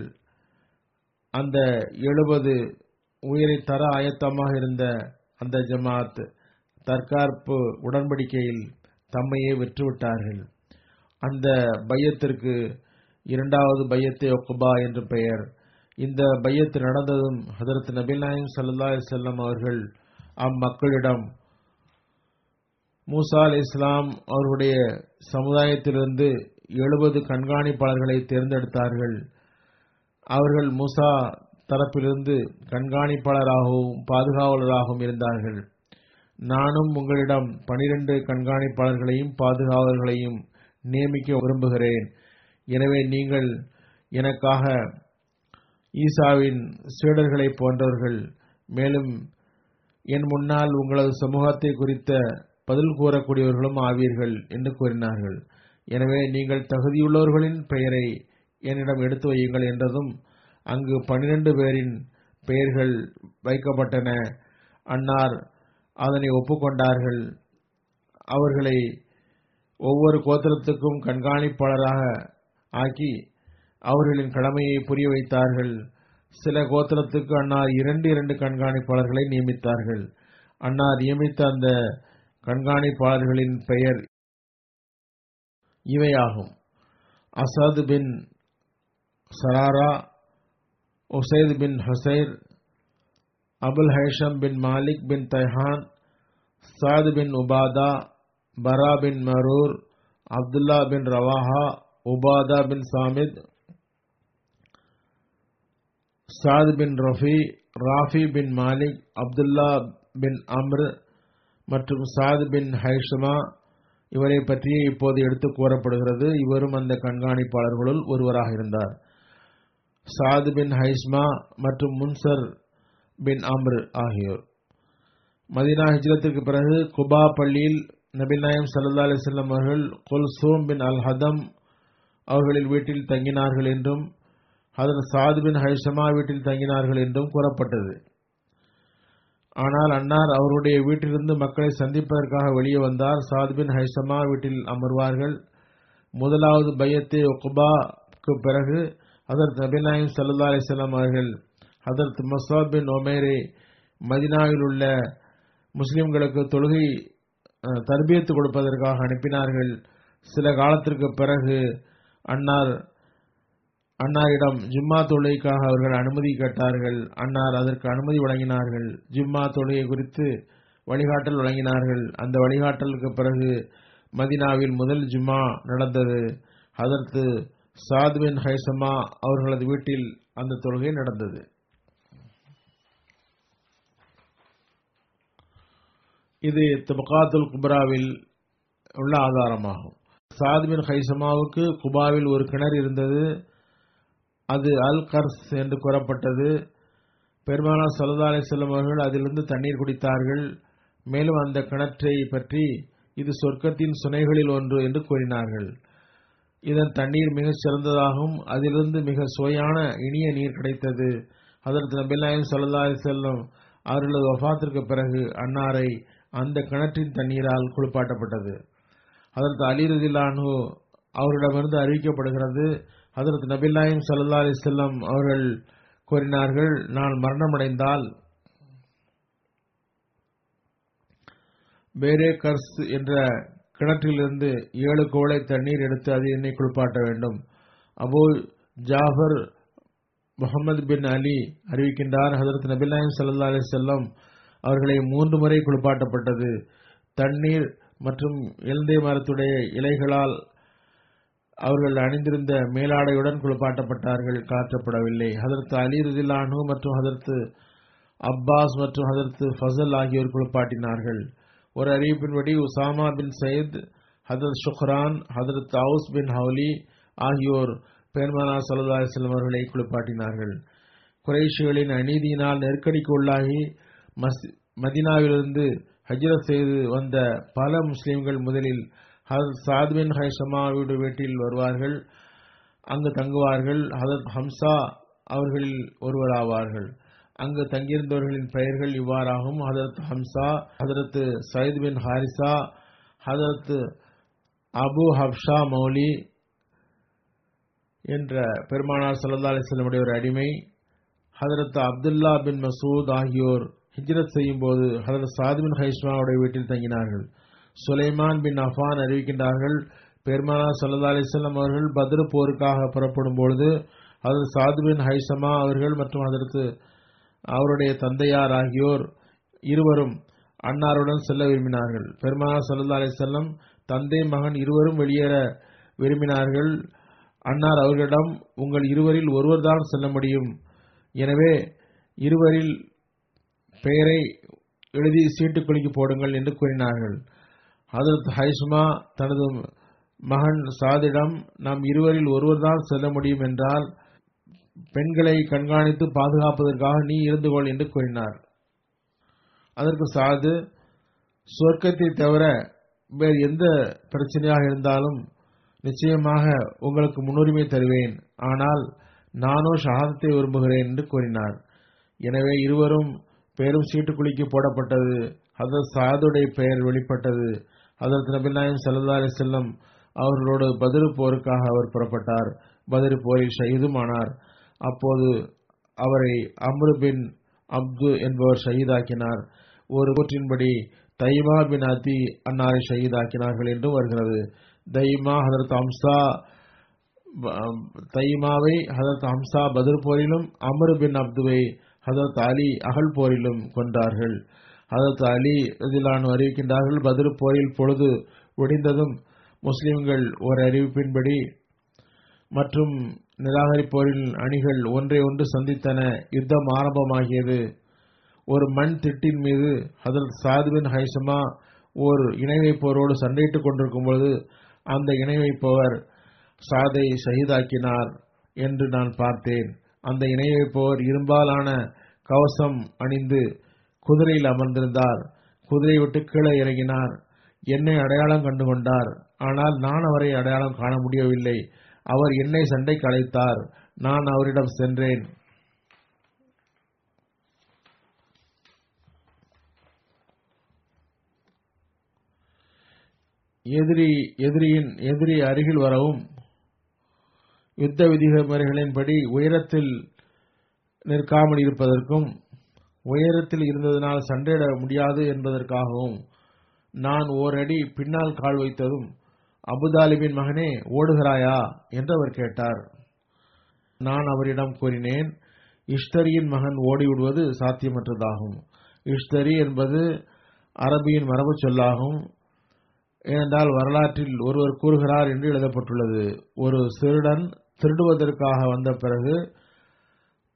அந்த 70 உயிரை தர ஆயத்தமாக இருந்த அந்த ஜமாத் தற்காப்பு உடன்படிக்கையில் தம்மையே விற்றுவிட்டார்கள். அந்த பையத்திற்கு இரண்டாவது பையத்தே ஒக்குபா என்று பெயர். இந்த பையத்து நடந்ததும் ஹதரத் நபி நாயம் ஸல்லல்லாஹு அலைஹி வஸல்லம் அவர்கள் அம்மக்களிடம் மூசா அலை இஸ்லாம் அவருடைய சமுதாயத்திலிருந்து 70 கண்காணிப்பாளர்களை தேர்ந்தெடுத்தார்கள். அவர்கள் மூசா தரப்பிலிருந்து கண்காணிப்பாளராகவும் பாதுகாவலராகவும் இருந்தார்கள். நானும் உங்களிடம் 12 கண்காணிப்பாளர்களையும் பாதுகாவலர்களையும் நியமிக்க விரும்புகிறேன். எனவே நீங்கள் எனக்காக ஈசாவின் சீடர்களை போன்றவர்கள், மேலும் என் முன்னால் உங்களது சமூகத்தை குறித்த பதில் கூறக்கூடியவர்களும் ஆவீர்கள் என்று கூறினார்கள். எனவே நீங்கள் தகுதியுள்ளவர்களின் பெயரை என்னிடம் எடுத்து வையுங்கள் என்றதும் அங்கு 12 பேரின் பெயர்கள் வைக்கப்பட்டன. அன்னார் அதனை ஒப்புக்கொண்டார்கள். அவர்களை ஒவ்வொரு கோத்திரத்துக்கும் கண்காணிப்பாளராக ஆக்கி அவர்களின் கடமையை புரிய வைத்தார்கள். சில கோத்திரத்துக்கு அன்னார் 2 கண்காணிப்பாளர்களை நியமித்தார்கள். அன்னார் நியமித்த அந்த கண்காணிப்பாளர்களின் பெயர் இவையாகும்: அசாத் பின் சராரா, உசைத் பின் ஹுசைர், அபுல் ஹைஷம் பின் மாலிக் பின் தைஹான், சாத் பின் உபாதா, பரா பின் மரூர், அப்துல்லா பின் ரவாஹா, உபாதா பின் சாமித், சாத் பின் ரஃபி, ராஃபி பின் மாலிக், அப்துல்லா பின் அம்ர் மற்றும் சாத் பின் ஹைஷமா. இவரை பற்றியே இப்போது எடுத்து கூறப்படுகிறது. இவரும் அந்த கண்காணிப்பாளர்களுள் ஒருவராக இருந்தார். சாத் பின் ஹைஸ்மா மற்றும் முன்சர் பின் அம்ர் ஆகியோர் மதீனா ஹிஜ்ரத்திற்கு பிறகு குபா பள்ளியில் நபி நாயம் ஸல்லல்லாஹு அலைஹி வஸல்லம் அவர்கள் குல்சூம் பின் அல் ஹதம் அவர்களின் வீட்டில் தங்கினார்கள் என்றும் ஹதரத் சாத் பின் ஹைஷமா வீட்டில் தங்கினார்கள் என்றும் கூறப்பட்டது. ஆனால் அன்னார் அவருடைய வீட்டிலிருந்து மக்களை சந்திப்பதற்காக வெளியே வந்தார். சாத் பின் ஹைஷமா வீட்டில் அமர்வார்கள். முதலாவது பையத்தே உக்பாக்கு பிறகு ஹதரத் நபி நாயம் ஸல்லல்லாஹு அலைஹி வஸல்லம் அவர்கள் ஹதரத் முஸ்அப் பின் உமைரை மதினாவில் உள்ள முஸ்லிம்களுக்கு தொழுகை தர்பியத்து கொடுப்பதற்காக அனுப்பினார்கள். சில காலத்திற்கு பிறகு அன்னாரிடம் ஜும்மா தொழுகைக்காக அவர்கள் அனுமதி கேட்டார்கள். அன்னார் அதற்கு அனுமதி வழங்கினார்கள். ஜும்மா தொழுகை குறித்து வழிகாட்டல் வழங்கினார்கள். அந்த வழிகாட்டலுக்கு பிறகு மதினாவில் முதல் ஜும்மா நடந்தது. அதற்கு சாத் பின் ஹைசமா அவர்களது வீட்டில் அந்த தொழுகை நடந்தது. இது தபகாத்துல் குப்ராவில் உள்ள ஆதாரமாகும். சாத் பின் ஹைசமாவுக்கு குபாவில் ஒரு கிணறு இருந்தது. அது அல் கர்ஸ் என்று கூறப்பட்டது. பெருமானார் ஸல்லல்லாஹு அலைஹி வஸல்லம் அவர்கள் அதிலிருந்து தண்ணீர் குடித்தார்கள். மேலும் அந்த கிணற்றை பற்றி இது சொர்க்கத்தின் சுனைகளில் ஒன்று என்று கூறினார்கள். இதன் தண்ணீர் மிக சிறந்ததாகவும் அதிலிருந்து மிக சுவையான இனிய நீர் கிடைத்தது. ஹதரத் நபி நாயம் ஸல்லல்லாஹு அலைஹி வஸல்லம் அவர்களது வஃபாத்திற்கு பிறகு அன்னாரை அந்த கிணற்றின் தண்ணீரால் குளிப்பாட்டப்பட்டது. ஹதரத் அலி ரலியல்லாஹு அன்ஹு அவரிடமிருந்து அறிவிக்கப்படுகிறது. ஹதரத் நபி நாயம் ஸல்லல்லாஹு அலைஹி வஸல்லம் அவர்கள் கூறினார்கள், நான் மரணமடைந்தால் பேரே கர்ஸ் என்ற கிணற்றிலிருந்து 7 கோளை தண்ணீர் எடுத்து அது என்னை குளிப்பாட்ட வேண்டும். அபூ ஜாஃபர் முகமது பின் அலி அறிவிக்கின்றார், ஹதரத் நபி நாயம் ஸல்லல்லாஹு அலைஹி வஸல்லம் அவர்களை 3 முறை குளிப்பாட்டப்பட்டது. தண்ணீர் மற்றும் இலந்தை மரத்துடைய இலைகளால் அவர்கள் அணிந்திருந்த மேலாடையுடன் குளிப்பாட்டப்பட்டார்கள், காற்றப்படவில்லை. ஹதரத் அலி ரலியல்லாஹு அன்ஹு மற்றும் ஹதரத் அப்பாஸ் மற்றும் ஹதரத் ஃபசல் ஆகியோர் குளிப்பாட்டினார்கள். ஒரு அறிவிப்பின்படி உசாமா பின் சயீத், ஹதரத் ஷுக்ரான், ஹதரத் அவுஸ் பின் ஹவுலி ஆகியோர் பெருமானார் ஸல்லல்லாஹு அலைஹி வஸல்லம் அவர்களை குளிப்பாட்டினார்கள். குறைஷிகளின் அநீதியினால் நெருக்கடிக்கு உள்ளாகி மதினாவிலிருந்து ஹஜ்ரத் செய்து வந்த பல முஸ்லிம்கள் முதலில் ஹதரத் சாத் பின் ஹைஷமா வீட்டில் வருவார்கள், அங்கு தங்குவார்கள். ஹதரத் ஹம்சா அவர்களில் ஒருவராவார்கள். அங்கு தங்கியிருந்தவர்களின் பெயர்கள் இவ்வாறாகும்: ஹதரத் ஹம்சா, ஹதரத் சயீத் பின் ஹாரிசா, ஹதரத் அபு ஹப்ஷா மௌலி என்ற பெருமானார் ஸல்லல்லாஹு அலைஹி வஸல்லம் உடைய ஒரு அடிமை, ஹதரத் அப்துல்லா பின் மசூத் ஆகியோர் ஹிஜ்ரத் செய்யும் போது ஹதரத் சாத் பின் ஹைஷ்மாவுடைய வீட்டில் தங்கினார்கள். சுலைமான் பின் அஃபான் அறிவிக்கின்றார்கள், பெருமானார் ஸல்லல்லாஹு அலைஹி வஸல்லம் அவர்கள் பத்ர் போருக்காக புறப்படும் பொழுது அதற்கு சாதுபின் ஹைசமா அவர்கள் மற்றும் அதற்கு அவருடைய தந்தையார் ஆகியோர் இருவரும் அன்னாருடன் செல்ல விரும்பினார்கள். பெருமானார் ஸல்லல்லாஹு அலைஹி வஸல்லம் தந்தை மகன் இருவரும் வெளியேற விரும்பினார்கள். அன்னார் அவர்களிடம், உங்கள் இருவரில் ஒருவர் தான் செல்ல முடியும், எனவே இருவரில் பெயரை எழுதி சீட்டுக்குலுக்கி போடுங்கள் என்று கூறினார்கள். ஹஜ்ரத் ஹைஸ்மா தனது மகன் சாதிடம், நாம் இருவரில் ஒருவர் தான் செல்ல முடியும் என்றால் பெண்களை கண்காணித்து பாதுகாப்பதற்காக நீ இருந்துகொள் என்று கூறினார். அதற்கு சாது, சொர்க்கத்தை தவிர வேறு எந்த பிரச்சனையாக இருந்தாலும் நிச்சயமாக உங்களுக்கு முன்னுரிமை தருவேன், ஆனால் நானோ ஷஹாதத்தை விரும்புகிறேன் என்று கூறினார். எனவே இருவரும் பெயரும் சீட்டுக்குலுக்கி போடப்பட்டது. ஹஜ்ரத் சாதுடைய பெயர் வெளிப்பட்டது. ஹஜ்ரத் நபி நாயகம் ஸல்லல்லாஹு அலைஹி வஸல்லம் அவர்களோடு பத்ரு போருக்காக அவர் புறப்பட்டார். பத்ரு போரில் ஷஹீதுமானார். அப்போது அவரை அம்ரு பின் அப்து என்பவர் ஷஹீதாக்கினார். ஒரு கூற்றின்படி தைமா பின் அதி அன்னாரை ஷஹீதாக்கினார்கள் என்று வருகிறது. தைமா ஹஜ்ரத் ஹம்சா, தைமாவை ஹஜ்ரத் ஹம்சா பத்ரு போரிலும், அம்ரு பின் அப்துவை ஹஜ்ரத் அலி அகல் போரிலும் கொன்றார்கள். ஹஜ்ரத் அலி ரலியல்லாஹு அன்ஹு அறிவிக்கின்றார்கள், பத்ரு போரில் பொழுது ஒடிந்ததும் முஸ்லிம்கள் ஒரு அறிவிப்பின்படி மற்றும் நிராகரிப்போரில் அணிகள் ஒன்றை ஒன்று சந்தித்தன. யுத்தம் ஆரம்பமாகியது. ஒரு மண் திட்டின் மீது ஹஜ்ரத் சாத் பின் ஹைசமா ஓர் இணை வைப்பவரோடு சண்டையிட்டுக் கொண்டிருக்கும் பொழுது அந்த இணை வைப்பவர் சாதை ஷஹீதாக்கினார் என்று நான் பார்த்தேன். அந்த இணை வைப்பவர் இரும்பாலான கவசம் அணிந்து குதிரையில் அமர்ந்திருந்தார். குதிரை விட்டு கீழே இறங்கினார். என்னை அடையாளம் கண்டு கொண்டார், ஆனால் நான் அவரை அடையாளம் காண முடியவில்லை. அவர் என்னை சண்டை கலைத்தார். நான் அவரிடம் சென்றேன். எதிரி அருகில் வரவும் யுத்த விதிமுறைகளின்படி உயரத்தில் நிற்காமல் இருப்பதற்கும் உயரத்தில் இருந்ததனால் சண்டையிட முடியாது என்பதற்காகவும் நான் ஓரடி பின்னால் கால் வைத்ததும், அபுதாலிபின் மகனே ஓடுகிறாயா என்று அவர் கேட்டார். நான் அவரிடம் கூறினேன், இஷ்தரியின் மகன் ஓடிவிடுவது சாத்தியமற்றதாகும். இஷ்தரி என்பது அரபியின் மரபு சொல்லாகும். ஏனென்றால் வரலாற்றில் ஒருவர் கூறுகிறார் என்று எழுதப்பட்டுள்ளது, ஒரு திருடன் திருடுவதற்காக வந்த பிறகு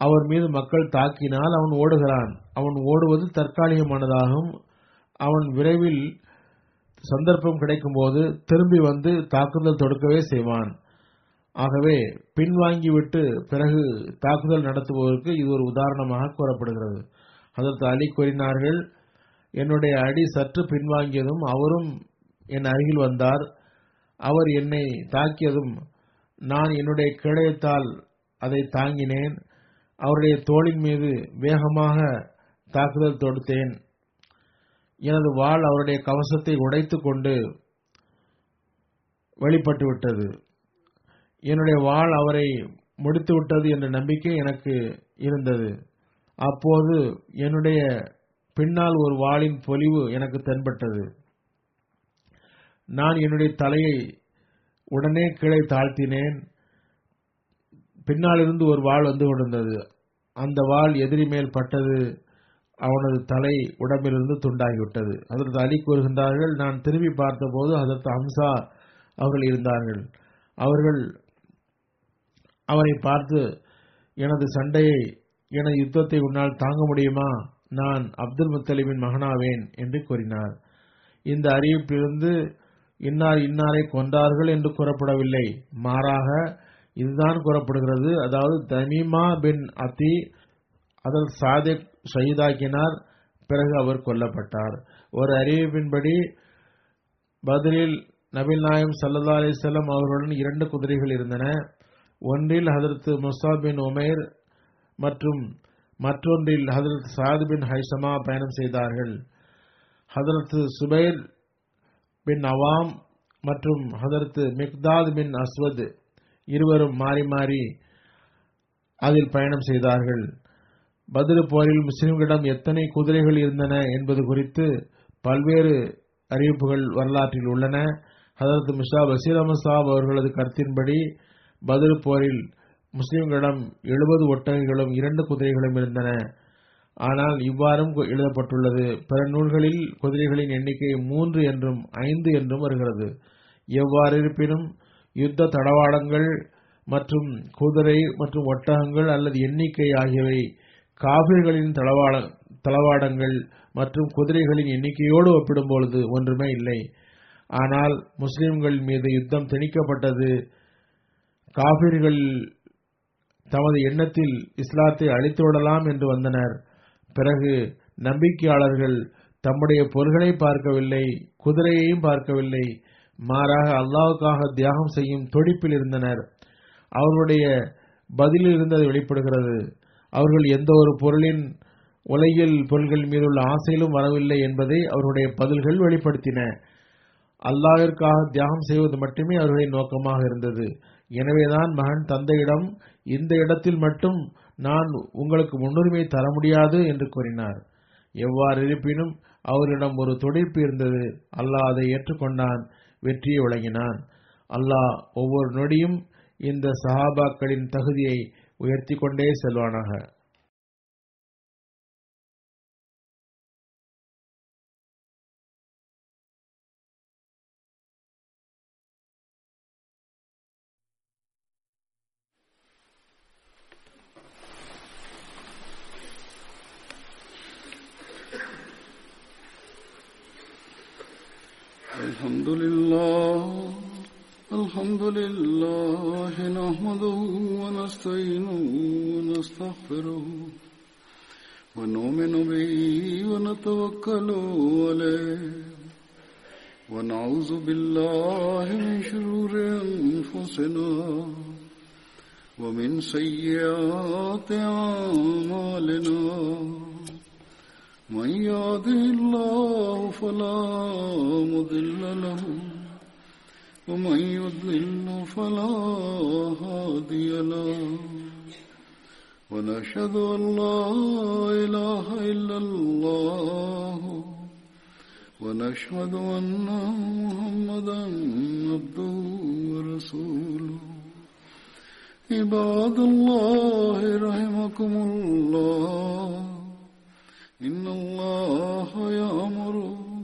அவர் மீது மக்கள் தாக்கினால் அவன் ஓடுகிறான். அவன் ஓடுவது தற்காலிகமானதாகும். அவன் விரைவில் சந்தர்ப்பம் கிடைக்கும் போது திரும்பி வந்து தாக்குதல் தொடுக்கவே செய்வான். ஆகவே பின்வாங்கிவிட்டு பிறகு தாக்குதல் நடத்துபவருக்கு இது ஒரு உதாரணமாக கூறப்படுகிறது. ஹஜ்ரத் அலி கூறினார்கள், என்னுடைய அடி சற்று பின்வாங்கியதும் அவரும் என் அருகில் வந்தார். அவர் என்னை தாக்கியதும் நான் என்னுடைய கேடயத்தால் அதை தாங்கினேன். அவருடைய தோளின் மீது வேகமாக தாக்குதல் தொடுத்தேன். எனது வாள் அவருடைய கவசத்தை உடைத்து கொண்டு வெளிப்பட்டுவிட்டது. என்னுடைய வாள் அவரை முடித்துவிட்டது என்ற நம்பிக்கை எனக்கு இருந்தது. அப்போது என்னுடைய பின்னால் ஒரு வாளின் பொலிவு எனக்கு தென்பட்டது. நான் என்னுடைய தலையை உடனே கீழே தாழ்த்தினேன். பின்னாலிருந்து ஒரு வாள் வந்து கொண்டிருந்தது. அந்த வாள் எதிரி மேல் பட்டது. அவனது தலை உடம்பிலிருந்து துண்டாகிவிட்டது. ஹஜ்ரத் அலி கூறுகின்றார்கள், நான் திரும்பி பார்த்தபோது ஹஜ்ரத் ஹம்சா அவர்கள் இருந்தார்கள். அவர்கள் அவரை பார்த்து, எனது சண்டையை, எனது யுத்தத்தை உன்னால் தாங்க முடியுமா? நான் அப்துல் முத்தலிபின் மகனாவேன் என்று கூறினார். இந்த அறிவிப்பிலிருந்து இன்னார் இன்னாரை கொன்றார்கள் என்று கூறப்படவில்லை. மாறாக இதுதான் கூறப்படுகிறது. அதாவது தமீமா பின் அதி அதில் சாதிக் ஷஹீதாக்கினார், பிறகு அவர் கொல்லப்பட்டார். ஒரு அறிவிப்பின்படி பத்ரில் நபில் நாயகம் ஸல்லல்லாஹு அலைஹி வஸல்லம் அவர்களுடன் 2 குதிரைகள் இருந்தன. ஒன்றில் ஹஜ்ரத் முஸ்அப் பின் உமைர் மற்றும் மற்றொன்றில் ஹஜ்ரத் சாத் பின் ஹைசமா பயணம் செய்தார்கள். ஹஜ்ரத் சுபைர் பின் அவாம் மற்றும் ஹஜ்ரத் மிக்தாத் பின் அஸ்வத் இருவரும் மாறி மாறி அதில் பயணம் செய்தார்கள். பத்ரு போரில் முஸ்லிம்களிடம் எத்தனை குதிரைகள் இருந்தன என்பது குறித்து பல்வேறு அறிவிப்புகள் வரலாற்றில் உள்ளன. ஹஜ்ரத் மிர்ஸா பஷீர் அஹ்மத் அவர்களது கருத்தின்படி பத்ரு போரில் முஸ்லிம்களிடம் 70 ஒட்டகங்களும் 2 குதிரைகளும் இருந்தன. ஆனால் இவ்வாறும் எழுதப்பட்டுள்ளது, பிற நூல்களில் குதிரைகளின் எண்ணிக்கை 3 என்றும் 5 என்றும் வருகிறது. எவ்வாறு இருப்பினும் யுத்த தளவாடங்கள் மற்றும் குதிரை மற்றும் ஒட்டகங்கள் அல்லது எண்ணிக்கை ஆகியவை காபிர்களின் தளவாடங்கள் மற்றும் குதிரைகளின் எண்ணிக்கையோடு ஒப்பிடும் பொழுது ஒன்றுமே இல்லை. ஆனால் முஸ்லிம்கள் மீது யுத்தம் திணிக்கப்பட்டது. காபிர்கள் தமது எண்ணத்தில் இஸ்லாத்தை அழித்துவிடலாம் என்று வந்தனர். பிறகு நம்பிக்கையாளர்கள் தம்முடைய பொருள்களை பார்க்கவில்லை, குதிரையையும் பார்க்கவில்லை, மாறாக அல்லாஹ்வுக்காக தியாகம் செய்யும் துடிப்பில் இருந்தனர். அவர்களுடைய பதிலில் இருந்து அது வெளிப்படுகிறது. அவர்கள் எந்த ஒரு பொருளின் உலகில் பொருள்கள் மீதுள்ள ஆசையிலும் வரவில்லை என்பதை அவருடைய பதில்கள் வெளிப்படுத்தின. அல்லாஹ்விற்காக தியாகம் செய்வது மட்டுமே அவர்களின் நோக்கமாக இருந்தது. எனவேதான் மகன் தந்தையிடம், இந்த இடத்தில் மட்டும் நான் உங்களுக்கு முன்னுரிமை தர முடியாது என்று கூறினார். எவ்வாறு இருப்பினும் அவரிடம் ஒரு துடிப்பு இருந்தது. அல்லாஹ் அதை ஏற்றுக்கொண்டான், வெற்றியை வழங்கினான். அல்லாஹ் ஒவ்வொரு நொடியும் இந்த சஹாபாக்களின் தகுதியை உயர்த்தி கொண்டே செல்வானாக. الحمد لله نحمده ونستعينه ونستغفره ونؤمن به ونتوكل عليه ونعوذ بالله من شرور أنفسنا ومن سيئات أعمالنا من يهده الله فلا مضل له ومن يضلل فلا هادي له ونشهد أن لا إله إلا الله ونشهد أن محمدا عبده ورسوله عباد الله رحمكم الله إن الله يأمر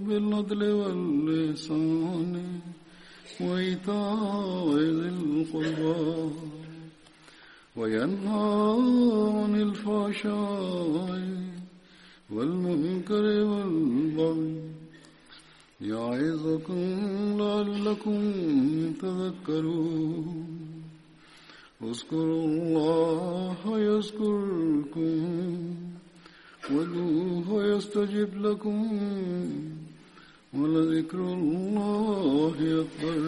بالعدل والإحسان وإيتاء ذي القربى وينهى عن الفحشاء والمنكر والبغي يعظكم لعلكم تذكرون اذكروا الله يذكركم وادعوه يستجب لكم ولذكر الله أكبر